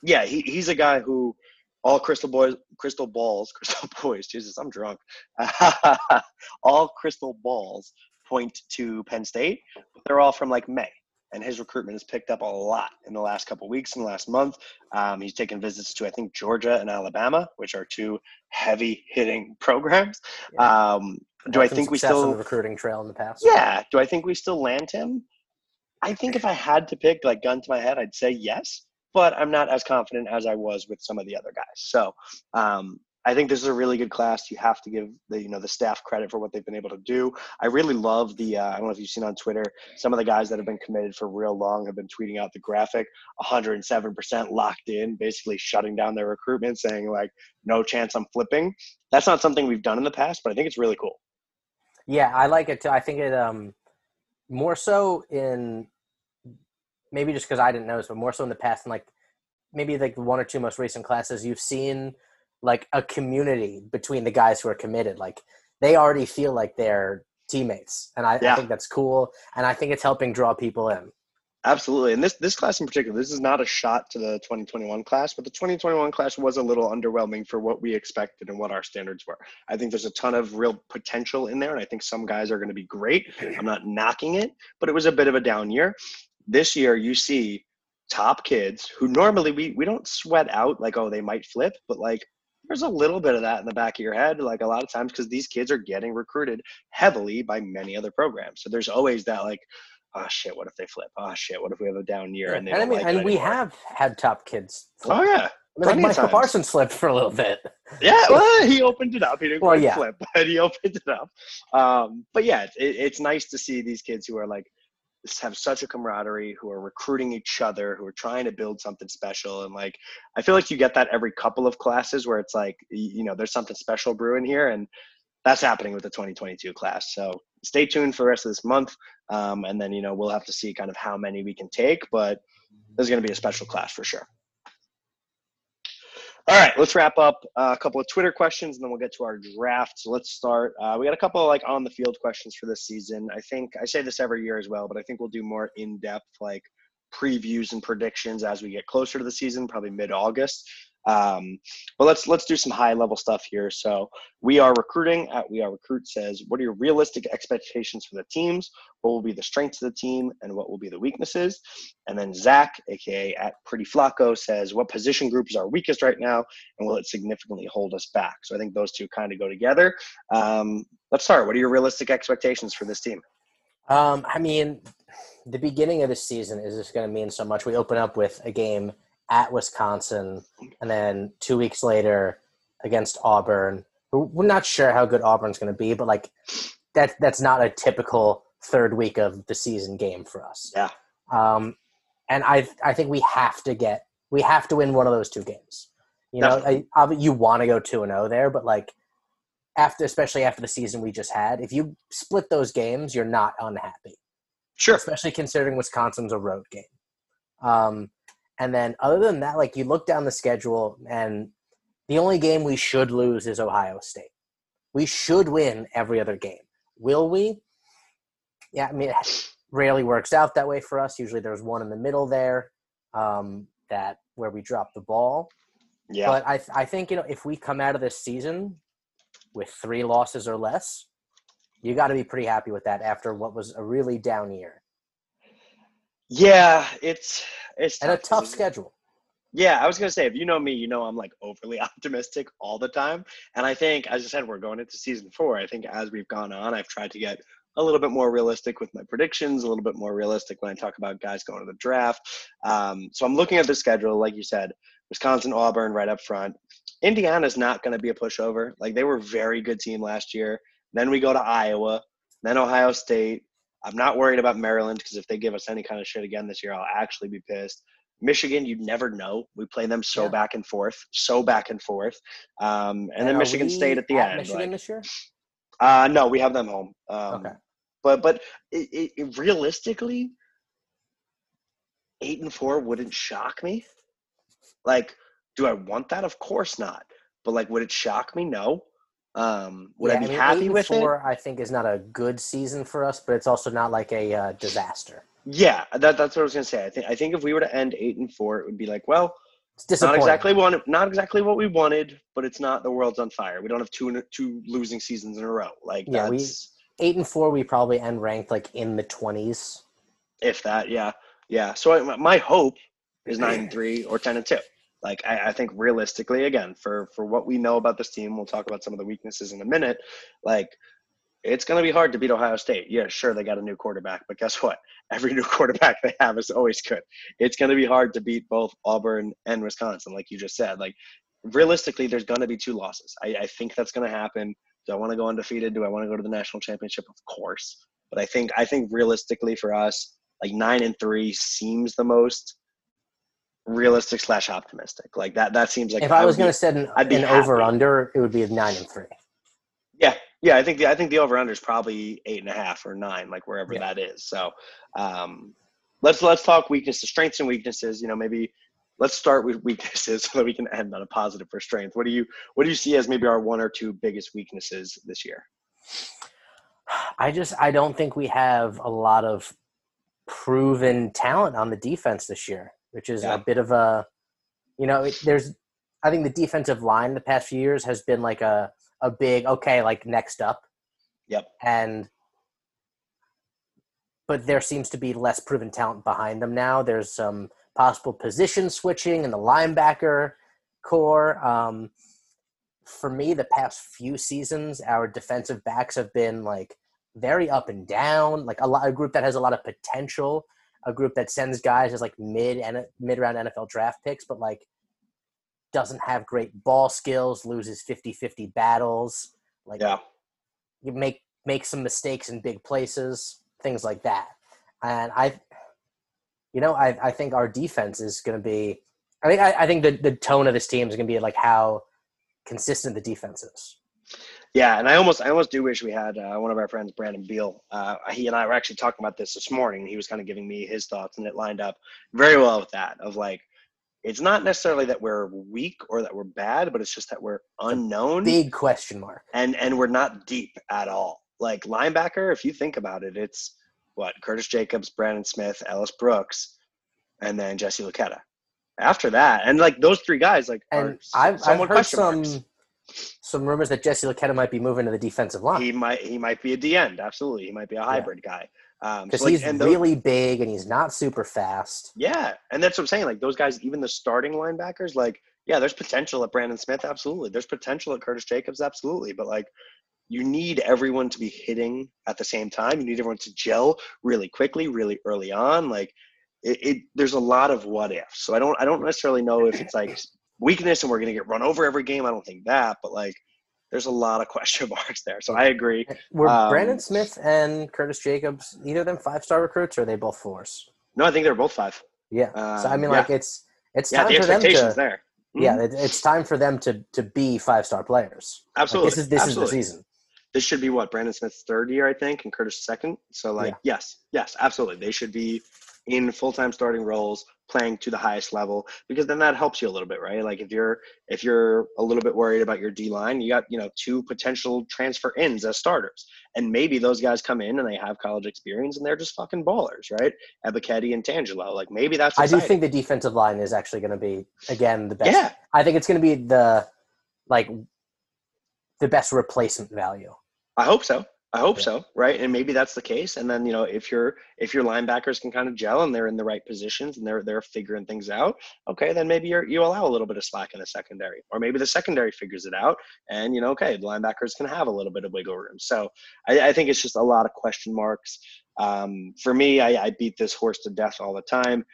yeah, he, he's a guy who all crystal boys, crystal balls, crystal boys. Jesus, I'm drunk. All crystal balls point to Penn State, but they're all from like May. And his recruitment has picked up a lot in the last couple of weeks, in the last month. Um, he's taken visits to, I think, Georgia and Alabama, which are two heavy-hitting programs. Yeah. Um, do I think we still – on the recruiting trail in the past. Yeah. Do I think we still land him? I think if I had to pick, like, gun to my head, I'd say yes. But I'm not as confident as I was with some of the other guys. So um, I think this is a really good class. You have to give the, you know, the staff credit for what they've been able to do. I really love the, uh, I don't know if you've seen on Twitter, some of the guys that have been committed for real long have been tweeting out the graphic, one hundred seven percent locked in, basically shutting down their recruitment, saying like, no chance I'm flipping. That's not something we've done in the past, but I think it's really cool. Yeah, I like it too. I think it um, more so in, maybe just because I didn't notice, but more so in the past, and like maybe like one or two most recent classes, you've seen like a community between the guys who are committed. Like they already feel like they're teammates. And I, yeah. I think that's cool. And I think it's helping draw people in. Absolutely. And this, this class in particular, this is not a shot to the twenty twenty-one class, but the twenty twenty-one class was a little underwhelming for what we expected and what our standards were. I think there's a ton of real potential in there. And I think some guys are going to be great. I'm not knocking it, but it was a bit of a down year. This year you see top kids who normally we, we don't sweat out like, oh, they might flip, but like, there's a little bit of that in the back of your head, like a lot of times, because these kids are getting recruited heavily by many other programs. So there's always that like, oh shit, what if they flip? Oh shit, what if we have a down year? Yeah. And they and I mean, like and we anymore. Have had top kids flip. Oh yeah, I mean, like Micah Parsons flipped for a little bit. Yeah, well, he opened it up. He didn't well, yeah. flip, but he opened it up. Um, but yeah, it, it's nice to see these kids who are like, have such a camaraderie, who are recruiting each other, who are trying to build something special. And like, I feel like you get that every couple of classes where it's like, you know, there's something special brewing here, and that's happening with the twenty twenty-two class. So stay tuned for the rest of this month. Um, and then, you know, we'll have to see kind of how many we can take, but there's going to be a special class for sure. All right, let's wrap up a couple of Twitter questions, and then we'll get to our draft. So let's start. Uh, we got a couple of, like, on-the-field questions for this season. I think – I say this every year as well, but I think we'll do more in-depth, like, previews and predictions as we get closer to the season, probably mid-August. Um, but let's let's do some high-level stuff here. So We Are Recruiting at We Are Recruit says, what are your realistic expectations for the teams? What will be the strengths of the team, and what will be the weaknesses? And then Zach, a k a at Pretty Flacco, says, what position group is our weakest right now, and will it significantly hold us back? So I think those two kind of go together. Um, let's start. What are your realistic expectations for this team? Um, I mean, the beginning of this season is just going to mean so much. We open up with a game at Wisconsin, and then two weeks later against Auburn. We're not sure how good Auburn's going to be, but like that that's not a typical third week of the season game for us. Yeah. Um, and I I think we have to get we have to win one of those two games. You know, I, I, you want to go two and zero there, but like after, especially after the season we just had, if you split those games, you're not unhappy. Sure. Especially considering Wisconsin's a road game. Um. And then other than that, like you look down the schedule, and the only game we should lose is Ohio State. We should win every other game. Will we? Yeah, I mean, it rarely works out that way for us. Usually there's one in the middle there um, that where we drop the ball. Yeah. But I I think, you know, if we come out of this season with three losses or less, you got to be pretty happy with that after what was a really down year. Yeah, it's it's and tough. a tough schedule. Yeah, I was going to say, if you know me, you know I'm like overly optimistic all the time. And I think, as I said, we're going into season four. I think as we've gone on, I've tried to get a little bit more realistic with my predictions, a little bit more realistic when I talk about guys going to the draft. Um, so I'm looking at the schedule, like you said, Wisconsin, Auburn right up front. Indiana's not going to be a pushover. Like, they were a very good team last year. Then we go to Iowa, then Ohio State. I'm not worried about Maryland because if they give us any kind of shit again this year, I'll actually be pissed. Michigan, you never know. We play them so yeah. back and forth, so back and forth. Um, and, and then Michigan State at the at end. Michigan like, this year? Uh, no, we have them home. Um, okay. But but it, it, it realistically, eight and four wouldn't shock me. Like, do I want that? Of course not. But like, would it shock me? No. Um, would yeah, I be I mean, happy with four, it? I think is not a good season for us, but it's also not like a uh, disaster. Yeah, that, that's what I was gonna say. I think I think if we were to end eight and four, it would be like, well, it's not exactly one, not exactly what we wanted, but it's not the world's on fire. We don't have two two losing seasons in a row. Like yeah, that's, we eight and four, we probably end ranked like in the twenties, if that. Yeah, yeah. So I, my hope is nine and three or ten and two. Like, I, I think realistically, again, for, for what we know about this team, we'll talk about some of the weaknesses in a minute. Like, it's going to be hard to beat Ohio State. Yeah, sure, they got a new quarterback, but guess what? Every new quarterback they have is always good. It's going to be hard to beat both Auburn and Wisconsin, like you just said. Like, realistically, there's going to be two losses. I, I think that's going to happen. Do I want to go undefeated? Do I want to go to the national championship? Of course. But I think I think realistically for us, like nine and three seems the most realistic slash optimistic. Like that that seems like if I, I was going to set an, an over under, it would be a nine and three. Yeah. Yeah. I think the, I think the over under is probably eight and a half or nine, like wherever yeah. that is. So um, let's, let's talk weaknesses, strengths and weaknesses, you know, maybe let's start with weaknesses so that we can end on a positive for strength. What do you, what do you see as maybe our one or two biggest weaknesses this year? I just, I don't think we have a lot of proven talent on the defense this year, which is yeah. a bit of a, you know, it, there's, I think the defensive line the past few years has been like a, a big, okay, like next up. Yep. And, but there seems to be less proven talent behind them now. There's some possible position switching in the linebacker core. Um, for me, the past few seasons, our defensive backs have been like very up and down, like a lot, a group that has a lot of potential, a group that sends guys as like mid and mid-round N F L draft picks, but like doesn't have great ball skills, loses fifty-fifty battles. Like yeah. you make, make some mistakes in big places, things like that. And I, you know, I, I think our defense is going to be, I think, I, I think the, the tone of this team is going to be like how consistent the defense is. Yeah, and I almost I almost do wish we had uh, one of our friends, Brandon Beal. Uh, he and I were actually talking about this this morning. He was kind of giving me his thoughts, and it lined up very well with that of, like, it's not necessarily that we're weak or that we're bad, but it's just that we're unknown. Big question mark. And and we're not deep at all. Like, linebacker, if you think about it, it's, what, Curtis Jacobs, Brandon Smith, Ellis Brooks, and then Jesse Luketa. After that, and, like, those three guys, like, and are I've, somewhat I've heard question some... marks. Some rumors that Jesse Luketa might be moving to the defensive line. He might he might be a D end, absolutely. He might be a hybrid yeah. guy. Because um, so he's like, those, really big and he's not super fast. Yeah, and that's what I'm saying. Like, those guys, even the starting linebackers, like, yeah, there's potential at Brandon Smith, absolutely. There's potential at Curtis Jacobs, absolutely. But, like, you need everyone to be hitting at the same time. You need everyone to gel really quickly, really early on. Like, it, it there's a lot of what ifs. So I don't I don't necessarily know if it's, like, weakness and we're going to get run over every game. I don't think that, but like there's a lot of question marks there. So I agree. Were um, Brandon Smith and Curtis Jacobs, either of them five-star recruits or are they both fours? No, I think they're both five. Yeah. Um, so I mean yeah. like it's, it's time yeah, the for them to, there. Mm-hmm. yeah, it, it's time for them to, to be five-star players. Absolutely. Like, this is, this absolutely. is the season. This should be what Brandon Smith's third year, I think, and Curtis second. So like, yeah. yes, yes, absolutely. They should be in full-time starting roles, playing to the highest level, because then that helps you a little bit, right? Like if you're if you're a little bit worried about your D-line, you got, you know, two potential transfer ends as starters. And maybe those guys come in and they have college experience and they're just fucking ballers, right? Ebiketie and Tangelo. Like maybe that's exciting. I do think the defensive line is actually going to be, again, the best. Yeah. I think it's going to be the, like, the best replacement value. I hope so. I hope yeah. so. Right. And maybe that's the case. And then, you know, if you're, if your linebackers can kind of gel and they're in the right positions and they're, they're figuring things out. Okay. Then maybe you're, you allow a little bit of slack in the secondary, or maybe the secondary figures it out and, you know, okay, the linebackers can have a little bit of wiggle room. So I, I think it's just a lot of question marks. Um, for me, I, I beat this horse to death all the time.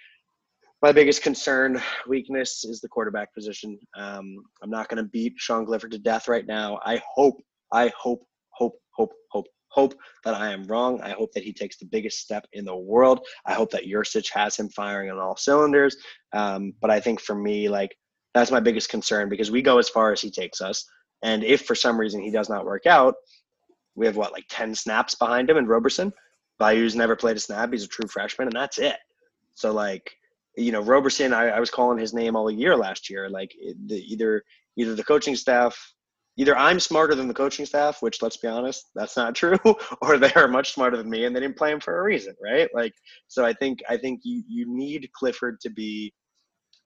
My biggest concern, weakness, is the quarterback position. Um, I'm not going to beat Sean Clifford to death right now. I hope, I hope, hope, hope, hope, hope that I am wrong. I hope that he takes the biggest step in the world. I hope that Yursich has him firing on all cylinders. Um, but I think for me, like, that's my biggest concern, because we go as far as he takes us. And if for some reason he does not work out, we have what, like ten snaps behind him and Roberson. Bayou's never played a snap. He's a true freshman, and that's it. So, like, you know, Roberson, I, I was calling his name all year last year. Like, the, either either the coaching staff – either I'm smarter than the coaching staff, which, let's be honest, that's not true, or they are much smarter than me and they didn't play him for a reason, right? Like, so I think I think you, you need Clifford to be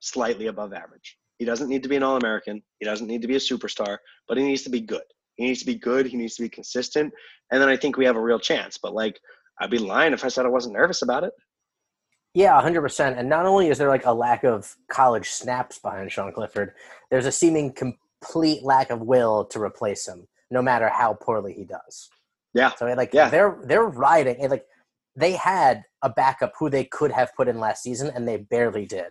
slightly above average. He doesn't need to be an All-American. He doesn't need to be a superstar, but he needs to be good. He needs to be good. He needs to be consistent. And then I think we have a real chance. But, like, I'd be lying if I said I wasn't nervous about it. Yeah, one hundred percent. And not only is there, like, a lack of college snaps behind Sean Clifford, there's a seeming comp- complete lack of will to replace him, no matter how poorly he does. Yeah. So, like, yeah. they're they're riding. And, like, they had a backup who they could have put in last season, and they barely did.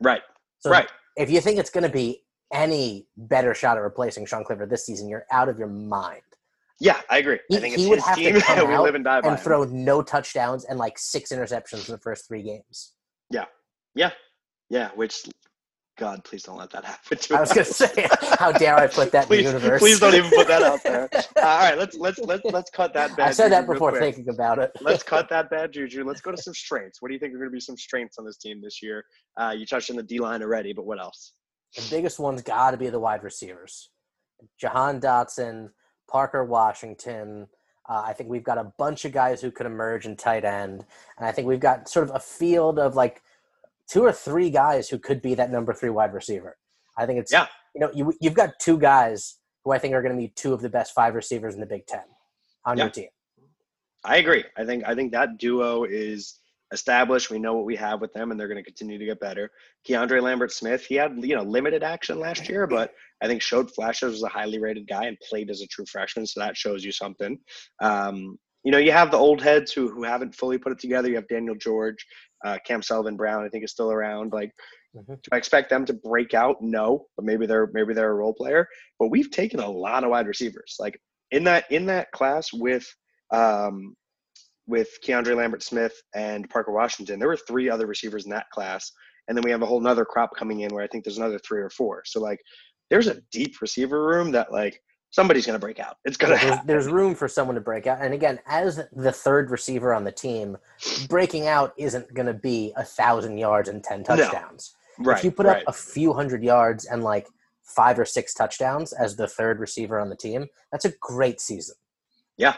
Right. So right. If you think it's going to be any better shot at replacing Sean Clifford this season, you're out of your mind. Yeah, I agree. He, I think it's he would have to come out live and, die by and throw no touchdowns and, like, six interceptions in the first three games. Yeah. Yeah. Yeah. Which. God, please don't let that happen to us. I was going to say, how dare I put that please, in the universe? Please don't even put that out there. Uh, all right, let's let's let's let's cut that bad. I said that before thinking about it. Let's cut that bad juju. Let's go to some strengths. What do you think are going to be some strengths on this team this year? Uh, you touched on the D line already, but what else? The biggest one's got to be the wide receivers: Jahan Dotson, Parker Washington. Uh, I think we've got a bunch of guys who could emerge in tight end, and I think we've got sort of a field of, like, two or three guys who could be that number three wide receiver. I think it's, yeah. you know, you, you've got two guys who I think are going to be two of the best five receivers in the Big Ten on yeah. your team. I agree. I think, I think that duo is established. We know what we have with them, and they're going to continue to get better. Keandre Lambert Smith, he had, you know, limited action last year, but I think showed flashes, was a highly rated guy and played as a true freshman. So that shows you something. Um, You know, you have the old heads who who haven't fully put it together. You have Daniel George, uh, Cam Sullivan Brown, I think, is still around. Like, mm-hmm. do I expect them to break out? No, but maybe they're maybe they're a role player. But we've taken a lot of wide receivers. Like, in that in that class with um, with Keandre Lambert Smith and Parker Washington, there were three other receivers in that class, and then we have a whole nother crop coming in where I think there's another three or four. So, like, there's a deep receiver room that, like, somebody's going to break out. It's going to happen. There's room for someone to break out. And again, as the third receiver on the team, breaking out isn't going to be a thousand yards and ten touchdowns. No. Right, if you put right. up a few hundred yards and, like, five or six touchdowns as the third receiver on the team, that's a great season. Yeah.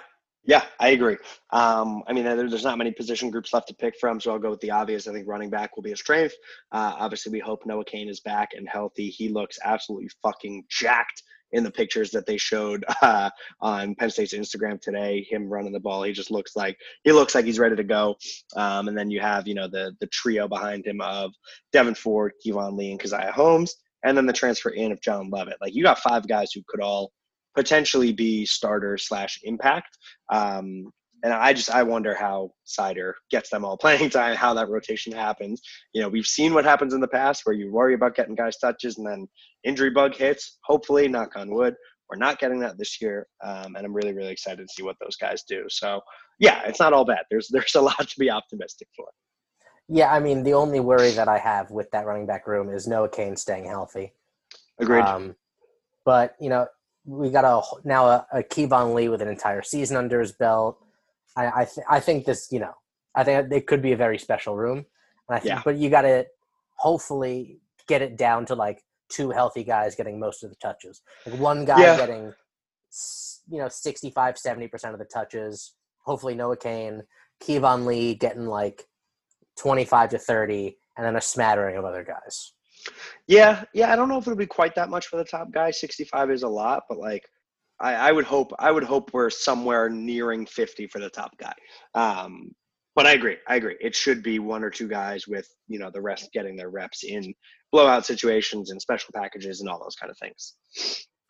Yeah, I agree. Um, I mean, there's not many position groups left to pick from, so I'll go with the obvious. I think running back will be a strength. Uh, obviously, we hope Noah Cain is back and healthy. He looks absolutely fucking jacked in the pictures that they showed uh, on Penn State's Instagram today, him running the ball. He just looks like he looks like he's ready to go. Um, and then you have, you know, the the trio behind him of Devin Ford, Kevon Lee, and Keziah Holmes, and then the transfer in of John Lovett. Like, you got five guys who could all potentially be starter slash impact. Um, and I just I wonder how Snyder gets them all playing time, how that rotation happens. You know, we've seen what happens in the past where you worry about getting guys touches and then injury bug hits. Hopefully, knock on wood, we're not getting that this year. Um, and I'm really, really excited to see what those guys do. So, yeah, it's not all bad. There's there's a lot to be optimistic for. Yeah, I mean, the only worry that I have with that running back room is Noah Cain staying healthy. Agreed. Um, but, you know, we got a now a, a Kevon Lee with an entire season under his belt. I I, th- I think this, you know, I think it could be a very special room. And I think, yeah. But you got to hopefully get it down to, like, two healthy guys getting most of the touches. Like, one guy yeah. getting, you know, sixty-five, seventy percent of the touches. Hopefully Noah Cain, Kevon Lee getting, like, twenty-five to thirty, and then a smattering of other guys. Yeah, yeah, I don't know if it'll be quite that much for the top guy. sixty-five is a lot, but, like, I, I would hope I would hope we're somewhere nearing fifty for the top guy. Um, but I agree. I agree. It should be one or two guys with, you know, the rest getting their reps in blowout situations and special packages and all those kind of things.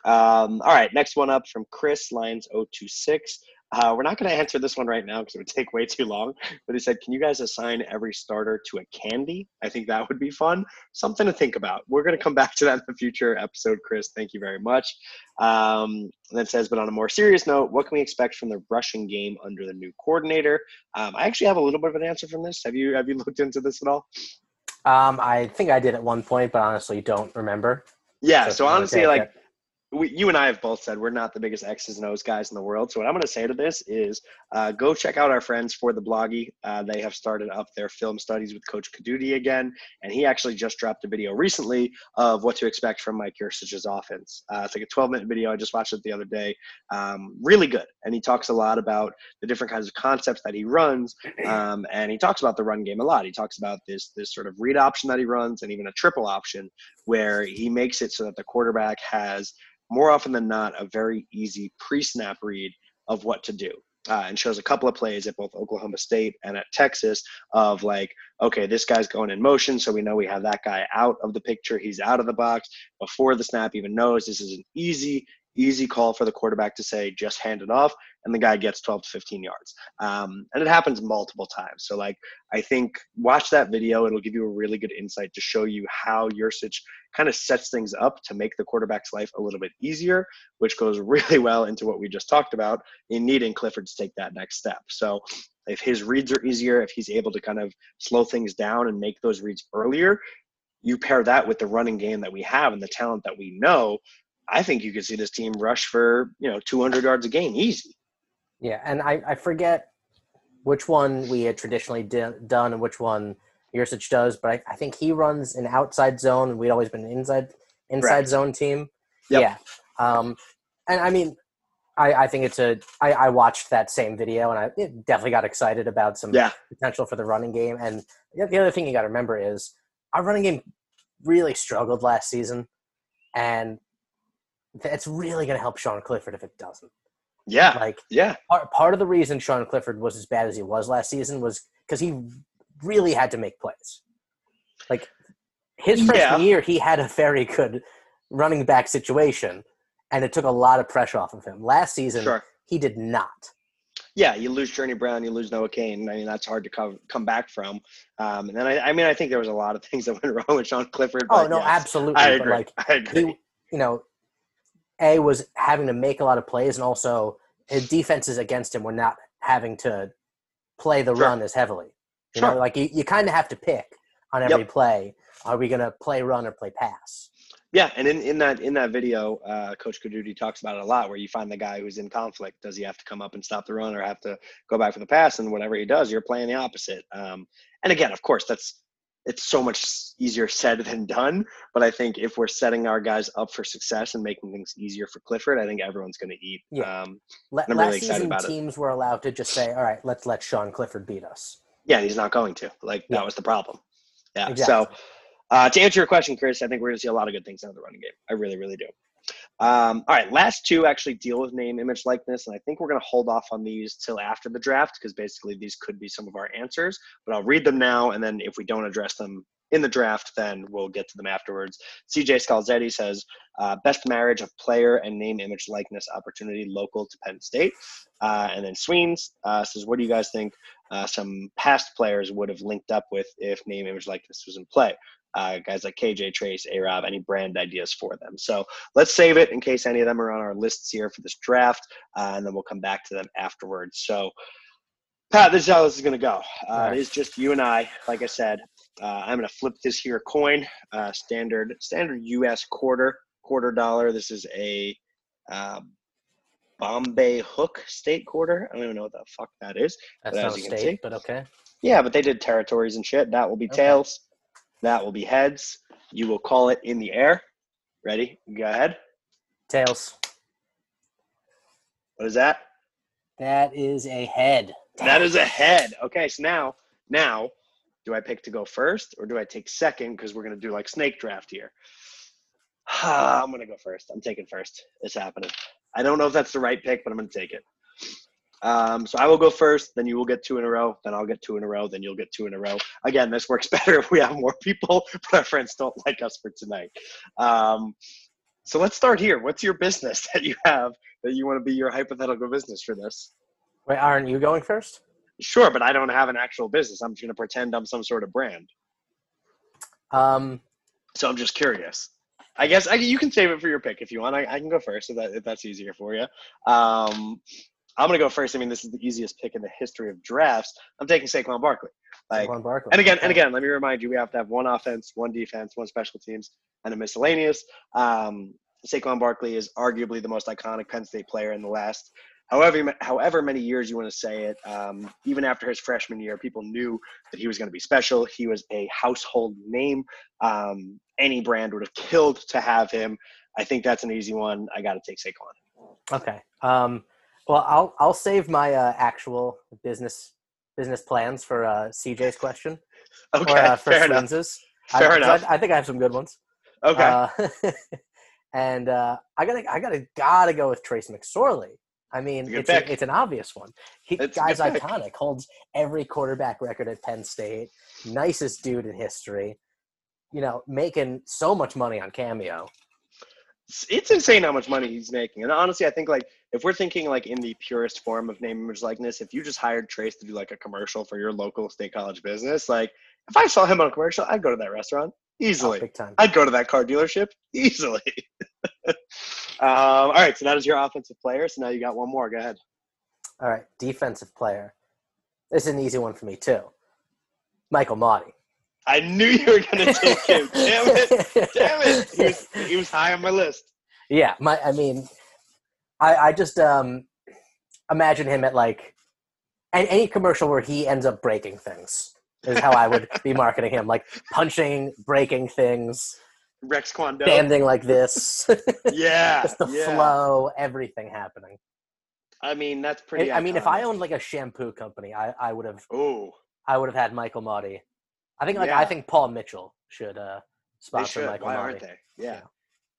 Um, all right. Next one up from Chris, Lions oh two six. Uh, we're not going to answer this one right now because it would take way too long. But he said, can you guys assign every starter to a candy? I think that would be fun. Something to think about. We're going to come back to that in the future episode, Chris. Thank you very much. Um, and then says, but on a more serious note, what can we expect from the rushing game under the new coordinator? Um, I actually have a little bit of an answer from this. Have you have you looked into this at all? Um, I think I did at one point, but honestly don't remember. Yeah, so, so honestly, okay, like – We, you and I have both said we're not the biggest X's and O's guys in the world. So what I'm going to say to this is uh, go check out our friends for the Bloggy. Uh, they have started up their film studies with Coach Caduti again. And he actually just dropped a video recently of what to expect from Mike Yursich's offense. Uh, it's like a twelve minute video. I just watched it the other day. Um, really good. And he talks a lot about the different kinds of concepts that he runs. Um, and he talks about the run game a lot. He talks about this, this sort of read option that he runs and even a triple option where he makes it so that the quarterback has – more often than not, a very easy pre-snap read of what to do, uh, and shows a couple of plays at both Oklahoma State and at Texas of like, okay, this guy's going in motion, so we know we have that guy out of the picture. He's out of the box before the snap even knows. This is an easy, easy call for the quarterback to say, just hand it off, and the guy gets twelve to fifteen yards. Um, and it happens multiple times. So, like, I think watch that video. It'll give you a really good insight to show you how Yurcich kind of sets things up to make the quarterback's life a little bit easier, which goes really well into what we just talked about in needing Clifford to take that next step. So if his reads are easier, if he's able to kind of slow things down and make those reads earlier, you pair that with the running game that we have and the talent that we know, I think you could see this team rush for, you know, two hundred yards a game, easy. Yeah, and I, I forget which one we had traditionally d- done and which one Yurcich does, but I, I think he runs an outside zone, and we'd always been an inside inside Correct. zone team. Yep. Yeah, um, and I mean, I, I think it's a. I, I watched that same video, and I it definitely got excited about some yeah. potential for the running game. And the other thing you got to remember is our running game really struggled last season, and it's really going to help Sean Clifford if it doesn't. Yeah. Like, yeah. Part, part of the reason Sean Clifford was as bad as he was last season was because he really had to make plays. Like, his first yeah. year, he had a very good running back situation, and it took a lot of pressure off of him. Last season, sure. he did not. Yeah, you lose Journey Brown, you lose Noah Cain. I mean, that's hard to come, come back from. Um, and then, I, I mean, I think there was a lot of things that went wrong with Sean Clifford. Oh, no, yes, absolutely. I agree. But like, I agree. He, you know, A, was having to make a lot of plays, and also his defenses against him were not having to play the sure. run as heavily. You sure. know, like you, you kind of have to pick on every yep. play. Are we going to play run or play pass? Yeah, and in, in that in that video, uh, Coach Caduti talks about it a lot, where you find the guy who's in conflict. Does he have to come up and stop the run or have to go back for the pass? And whenever he does, you're playing the opposite. Um, and again, of course, that's it's so much easier said than done, but I think if we're setting our guys up for success and making things easier for Clifford, I think everyone's going to eat. Yeah. Um, last I'm really excited season, about teams it. were allowed to just say, all right, let's let Sean Clifford beat us. Yeah, he's not going to. Like, yeah. that was the problem. Yeah, exactly. So uh, to answer your question, Chris, I think we're going to see a lot of good things out of the running game. I really, really do. Um, all right, last two actually deal with name, image, likeness, and I think we're going to hold off on these till after the draft because basically these could be some of our answers, but I'll read them now, and then if we don't address them in the draft, then we'll get to them afterwards. C J Scalzetti says, uh, best marriage of player and name, image, likeness opportunity local to Penn State. Uh, and then Sweens uh, says, what do you guys think uh, some past players would have linked up with if name, image, likeness was in play? Uh, guys like K J, Trace, A-Rob, any brand ideas for them. So let's save it in case any of them are on our lists here for this draft, uh, and then we'll come back to them afterwards. So, Pat, this is how this is going to go. Uh, it is just you and I, like I said. Uh, I'm going to flip this here coin, uh, standard standard U S quarter, quarter dollar. This is a uh, Bombay Hook state quarter. I don't even know what the fuck that is. That's not a state, but okay. Yeah, but they did territories and shit. That will be okay. Tails. That will be heads. You will call it in the air. Ready? Go ahead. Tails. What is that? That is a head. That is a head. Okay, so now, now, do I pick to go first or do I take second? Because we're going to do like snake draft here. I'm going to go first. I'm taking first. It's happening. I don't know if that's the right pick, but I'm going to take it. Um, so I will go first, then you will get two in a row, then I'll get two in a row, then you'll get two in a row. Again, this works better if we have more people, but our friends don't like us for tonight. Um, so let's start here. What's your business that you have that you want to be your hypothetical business for this? Wait, aren't you going first? Sure, but I don't have an actual business. I'm just going to pretend I'm some sort of brand. Um, so I'm just curious. I guess I, you can save it for your pick if you want. I, I can go first if, that, if that's easier for you. Um, I'm going to go first. I mean, this is the easiest pick in the history of drafts. I'm taking Saquon Barkley. Like, Saquon Barkley. And again, and again, let me remind you, we have to have one offense, one defense, one special teams, and a miscellaneous. Um, Saquon Barkley is arguably the most iconic Penn State player in the last however however many years you want to say it. Um, even after his freshman year, people knew that he was going to be special. He was a household name. Um, any brand would have killed to have him. I think that's an easy one. I got to take Saquon. Okay. Um, Well, I'll I'll save my uh, actual business business plans for uh, C J's question. Okay, or, uh, for fair Swinz's. enough. Fair I, enough. I, I think I have some good ones. Okay. Uh, and uh, I gotta I gotta gotta go with Trace McSorley. I mean, it's a, it's an obvious one. He, guy's iconic. Holds every quarterback record at Penn State. Nicest dude in history. You know, making so much money on Cameo. It's insane how much money he's making. And honestly, I think, like, if we're thinking, like, in the purest form of name, image, likeness, if you just hired Trace to do, like, a commercial for your local state college business, like, if I saw him on a commercial, I'd go to that restaurant easily. Oh, big time. I'd go to that car dealership easily. um, all right, so that is your offensive player. So now you got one more. Go ahead. All right, defensive player. This is an easy one for me, too. Michael Motti. I knew you were going to take him. Damn it. Damn it. He was, he was high on my list. Yeah. my. I mean, I, I just um, imagine him at, like, and any commercial where he ends up breaking things is how I would be marketing him. Like, punching, breaking things. Rex Kwon Do. Standing like this. Yeah. Just the yeah. flow, everything happening. I mean, that's pretty I, I mean, if I owned, like, a shampoo company, I, I would have Ooh. I would have had Michael Motti. I think like yeah. I think Paul Mitchell should uh, sponsor should. Michael Why Motti. Aren't they? Yeah. yeah,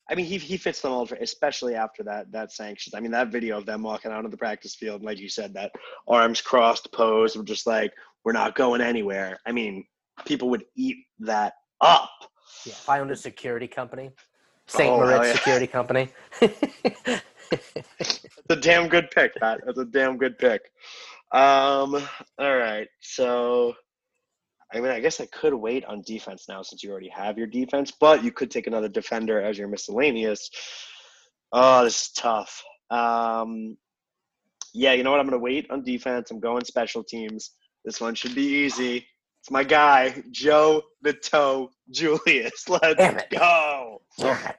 I mean he he fits them all, for, especially after that that sanctions. I mean that video of them walking out of the practice field, like you said, that arms crossed pose of just like we're not going anywhere. I mean people would eat that up. Yeah, if I owned a security company, Saint Oh, Moritz yeah. Security Company. That's a damn good pick, Pat. That's a damn good pick. Um. All right, so. I mean, I guess I could wait on defense now since you already have your defense, but you could take another defender as your miscellaneous. Oh, this is tough. Um, yeah, you know what? I'm going to wait on defense. I'm going special teams. This one should be easy. It's my guy, Joe the Toe Julius. Let's Damn it. go. Damn it.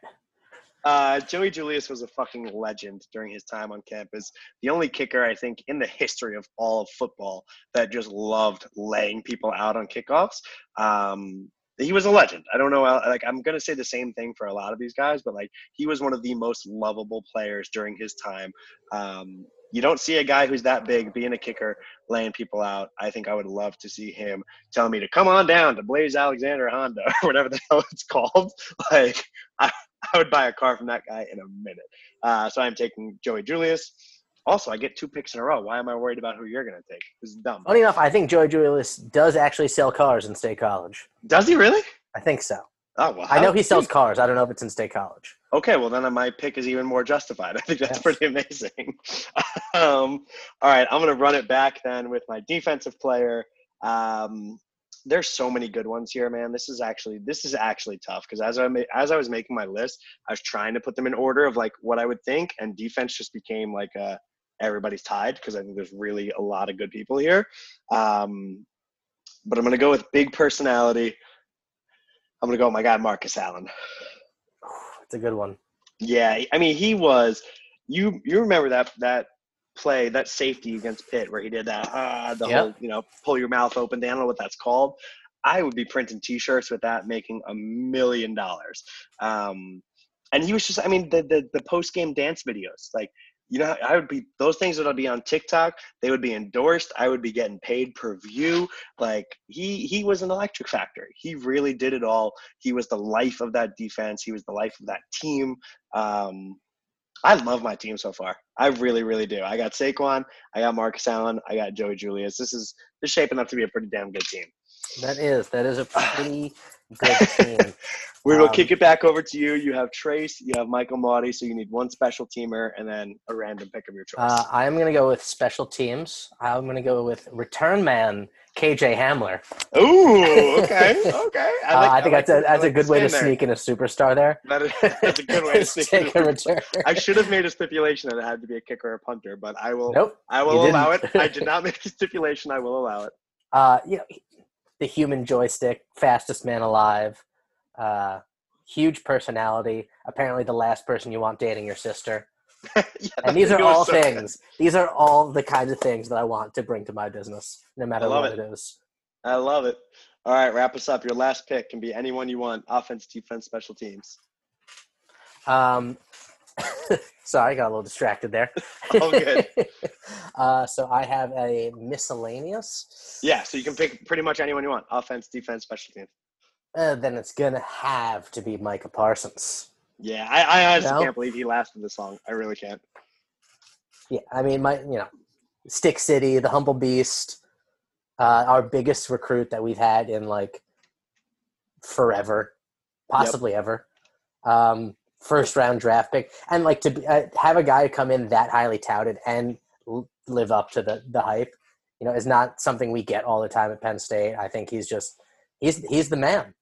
Uh, Joey Julius was a fucking legend during his time on campus. The only kicker, I think, in the history of all of football that just loved laying people out on kickoffs. Um, he was a legend. I don't know. Like, I'm going to say the same thing for a lot of these guys, but, like, he was one of the most lovable players during his time. Um, you don't see a guy who's that big being a kicker laying people out. I think I would love to see him tell me to come on down to Blaze Alexander Honda or whatever the hell it's called. Like, I – I would buy a car from that guy in a minute. Uh, so I'm taking Joey Julius. Also, I get two picks in a row. Why am I worried about who you're going to take? This is dumb. Funny enough, I think Joey Julius does actually sell cars in State College. Does he really? I think so. Oh, wow. I know he sells cars. I don't know if it's in State College. Okay, well, then my pick is even more justified. I think that's yes. pretty amazing. um, all right, I'm going to run it back then with my defensive player. Um There's so many good ones here, man. This is actually this is actually tough because as I ma- as I was making my list, I was trying to put them in order of like what I would think, and defense just became like a, everybody's tied because I think there's really a lot of good people here. Um, but I'm gonna go with big personality. I'm gonna go with my guy Marcus Allen. That's a good one. Yeah, I mean he was. You you remember that that. play that safety against Pitt where he did that ah, the yep. whole you know pull your mouth open. They don't know what that's called. I would be printing t-shirts with that, making a million dollars. Um, and he was just I mean the the, the post game dance videos, like you know I would be those things that would be on TikTok. They would be endorsed. I would be getting paid per view. Like he he was an electric factor. He really did it all. He was the life of that defense. He was the life of that team. Um, I love my team so far. I really, really do. I got Saquon, I got Marcus Allen, I got Joey Julius. This is this is shaping up to be a pretty damn good team. That is. That is a pretty good team. We will um, kick it back over to you. You have Trace, you have Michael Maudie, so you need one special teamer and then a random pick of your choice. Uh, I'm going to go with special teams. I'm going to go with return man, K J Hamler. Ooh, okay, okay. I, like, uh, I think I like, that's, a, that's like a good way to there. sneak in a superstar there. That is, that's a good way to sneak in a return. I should have made a stipulation that it had to be a kicker or a punter, but I will nope, I will allow it. I did not make a stipulation. I will allow it. Uh, you know, the human joystick, fastest man alive. Uh, huge personality. Apparently, the last person you want dating your sister. yeah, and these are all so things. Good. These are all the kinds of things that I want to bring to my business, no matter what it. it is. I love it. All right, wrap us up. Your last pick can be anyone you want: offense, defense, special teams. Um, sorry, I got a little distracted there. Oh, good. uh, so I have a miscellaneous. Yeah, so you can pick pretty much anyone you want: offense, defense, special teams. Uh, then it's going to have to be Micah Parsons. Yeah, I, I honestly you know? can't believe he lasted this long. I really can't. Yeah, I mean, my you know, Stick City, the Humble Beast, uh, our biggest recruit that we've had in, like, forever, possibly yep. ever. Um, first-round draft pick. And, like, to be, uh, have a guy come in that highly touted and l- live up to the, the hype, you know, is not something we get all the time at Penn State. I think he's just – he's he's the man.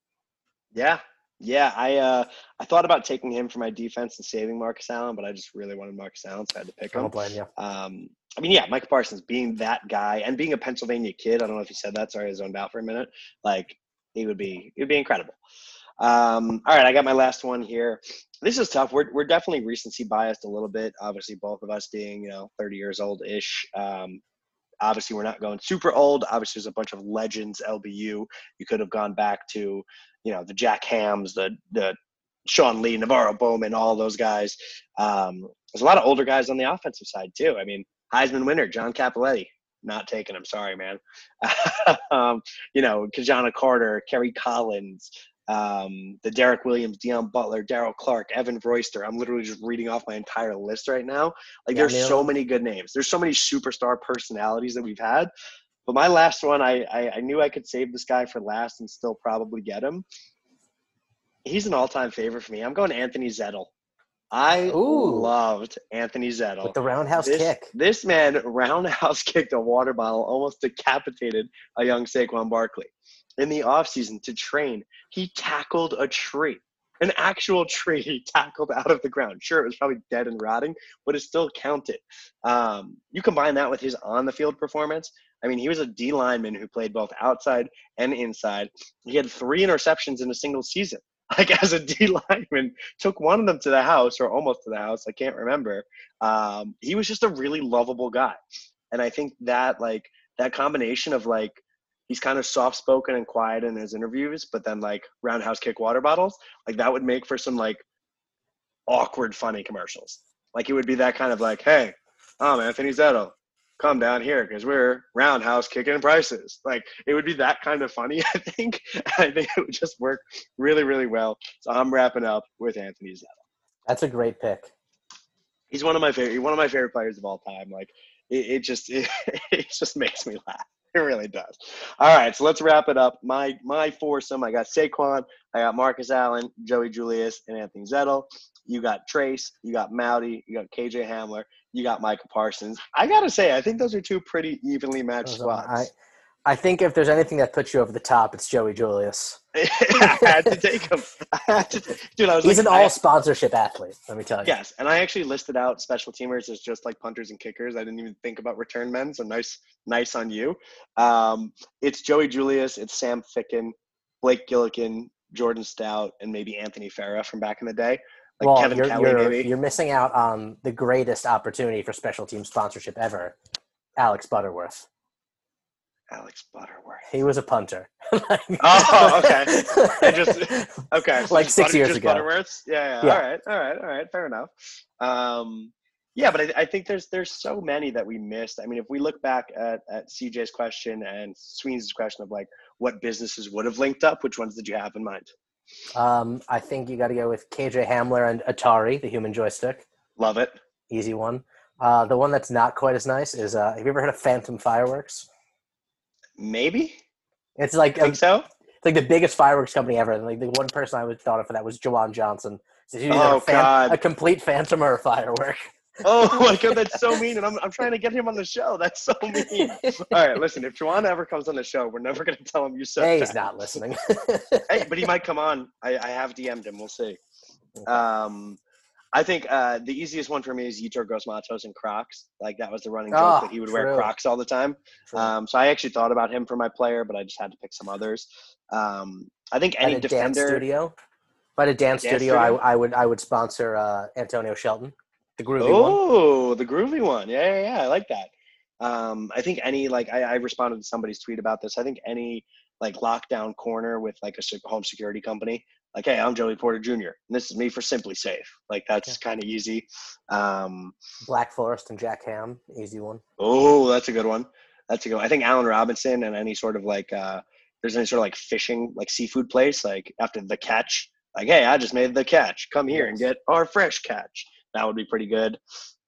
Yeah, yeah. I uh, I thought about taking him for my defense and saving Marcus Allen, but I just really wanted Marcus Allen, so I had to pick him. I don't blame you. Um, I mean, yeah, Micah Parsons being that guy and being a Pennsylvania kid. I don't know if you said that. Sorry, I zoned out for a minute. Like, he would be, it would be incredible. Um, all right, I got my last one here. This is tough. We're we're definitely recency biased a little bit. Obviously, both of us being you know thirty years old ish. Um, obviously, we're not going super old. Obviously, there's a bunch of legends. L B U. You could have gone back to. You know, the Jack Hams, the the Sean Lee, Navarro Bowman, all those guys. Um, there's a lot of older guys on the offensive side, too. I mean, Heisman winner, John Cappelletti. Not taking him. Sorry, man. um, you know, Kajana Carter, Kerry Collins, um, the Derek Williams, Deion Butler, Darryl Clark, Evan Royster. I'm literally just reading off my entire list right now. Like, yeah, there's man. so many good names. There's so many superstar personalities that we've had. But my last one, I, I I knew I could save this guy for last and still probably get him. He's an all-time favorite for me. I'm going Anthony Zettel. I Ooh. loved Anthony Zettel. With the roundhouse this, kick. This man roundhouse kicked a water bottle, almost decapitated a young Saquon Barkley. In the offseason to train, he tackled a tree. An actual tree he tackled out of the ground. Sure, it was probably dead and rotting, but it still counted. Um, you combine that with his on-the-field performance. I mean, he was a D lineman who played both outside and inside. He had three interceptions in a single season. Like, as a D lineman, took one of them to the house or almost to the house. I can't remember. Um, he was just a really lovable guy. And I think that, like, that combination of, like, he's kind of soft-spoken and quiet in his interviews, but then, like, roundhouse kick water bottles, like, that would make for some, like, awkward, funny commercials. Like, it would be that kind of, like, hey, I'm Anthony Zettel. Come down here because we're roundhouse kicking prices. Like, it would be that kind of funny, I think. I think it would just work really, really well. So I'm wrapping up with Anthony Zettel. That's a great pick. He's one of my favorite, one of my favorite players of all time. Like, it, it just, it, it just makes me laugh. It really does. All right, so let's wrap it up. My my foursome, I got Saquon, I got Marcus Allen, Joey Julius, and Anthony Zettel. You got Trace, you got Mowdy, you got K J Hamler, you got Micah Parsons. I got to say, I think those are two pretty evenly matched squads. I, I think if there's anything that puts you over the top, it's Joey Julius. I had to take him. I had to take, dude, I was He's like, an all-sponsorship athlete, let me tell you. Yes, and I actually listed out special teamers as just like punters and kickers. I didn't even think about return men, so nice nice on you. Um, it's Joey Julius, it's Sam Ficken, Blake Gillikin, Jordan Stout, and maybe Anthony Farah from back in the day. Like well, Kevin you're, Kelly, you're, maybe. You're missing out on the greatest opportunity for special team sponsorship ever, Alex Butterworth. Alex Butterworth. He was a punter. like, oh, okay. I just, okay. So like just six butter, years just ago. Butterworths? Yeah, yeah, yeah. All right, all right, all right. Fair enough. Um, yeah, but I, I think there's there's so many that we missed. I mean, if we look back at, at C J's question and Sweeney's question of, like, what businesses would have linked up, which ones did you have in mind? Um, I think you got to go with K J Hamler and Atari, the human joystick. Love it. Easy one. Uh, the one that's not quite as nice is, uh, have you ever heard of Phantom Fireworks? Maybe. It's like, I think um, so. It's like the biggest fireworks company ever. And like the one person I would thought of for that was Jawan Johnson. So he's oh, a, fan, God. a complete phantom or a firework. Oh my God, that's so mean. And I'm I'm trying to get him on the show. That's so mean. All right, listen, if Juwan ever comes on the show, we're never going to tell him you said hey, that. He's not listening. Hey, but he might come on. I, I have D M'd him. We'll see. Um, I think uh, the easiest one for me is Yetur Gross-Matos and Crocs. Like, that was the running joke, oh, that he would true. wear Crocs all the time. Um, so I actually thought about him for my player, but I just had to pick some others. Um, I think any defender. Dance studio? If I had a dance, dance studio, studio? I, I, would, I would sponsor uh, Antonio Shelton. The groovy oh, one. Oh, the groovy one. Yeah, yeah, yeah. I like that. Um, I think any, like, I, I responded to somebody's tweet about this. I think any, like, lockdown corner with, like, a home security company. Like, hey, I'm Joey Porter Junior, and this is me for Simply Safe. Like, that's yeah. kind of easy. Um, Black Forest and Jack Ham. Easy one. Oh, that's a good one. That's a good one. I think Allen Robinson and any sort of, like, uh, there's any sort of, like, fishing, like, seafood place. Like, after the catch. Like, hey, I just made the catch. Come here yes. and get our fresh catch. That would be pretty good.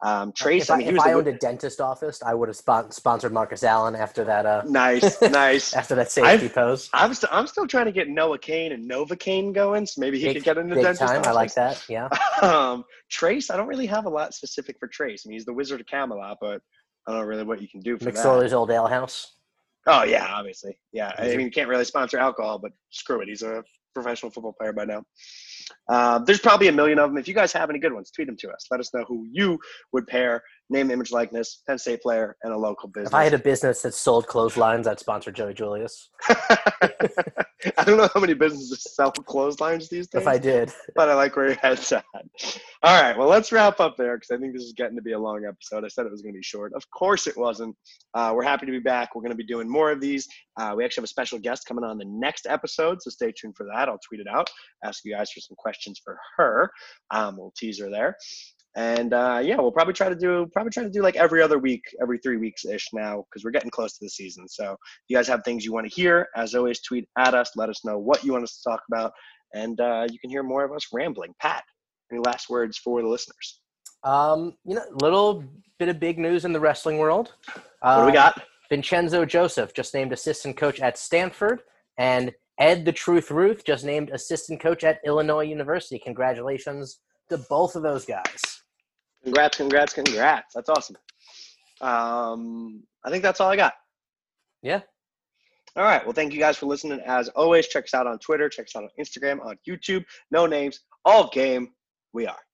Um, Trace, if I, I, mean, he if was I the, owned a dentist office, I would have spon- sponsored Marcus Allen after that. Uh, nice, nice. After that safety I've, pose. I'm, st- I'm still trying to get Noah Cain and Novocaine going, so maybe he big, could get into dentist time. Office. I like that, yeah. um, Trace, I don't really have a lot specific for Trace. I mean, he's the Wizard of Camelot, but I don't know really what you can do for McSorley's that. McSorley's Old Ale House. Oh, yeah, obviously. Yeah, I mean, you can't really sponsor alcohol, but screw it. He's a professional football player by now. Uh, there's probably a million of them. If you guys have any good ones, tweet them to us. Let us know who you would pair, name, image, likeness, Penn State player, and a local business. If I had a business that sold clotheslines, I'd sponsor Joey Julius. I don't know how many businesses sell clotheslines these days. If I did. But I like where your head's at. All right, well, let's wrap up there because I think this is getting to be a long episode. I said it was going to be short. Of course it wasn't. Uh, we're happy to be back. We're going to be doing more of these. Uh, we actually have a special guest coming on the next episode, so stay tuned for that. I'll tweet it out, ask you guys for some questions for her. Um, we'll tease her there. And uh, yeah, we'll probably try to do probably try to do like every other week, every three weeks ish now, because we're getting close to the season. So if you guys have things you want to hear, as always, tweet at us. Let us know what you want us to talk about, and uh, you can hear more of us rambling. Pat, any last words for the listeners? Um, you know, little bit of big news in the wrestling world. Uh, what do we got? Vincenzo Joseph just named assistant coach at Stanford, and Ed the Truth Ruth just named assistant coach at Illinois University. Congratulations to both of those guys. Congrats, congrats, congrats. That's awesome. Um, I think that's all I got. Yeah. All right. Well, thank you guys for listening. As always, check us out on Twitter. Check us out on Instagram, on YouTube. No names, all game. We are.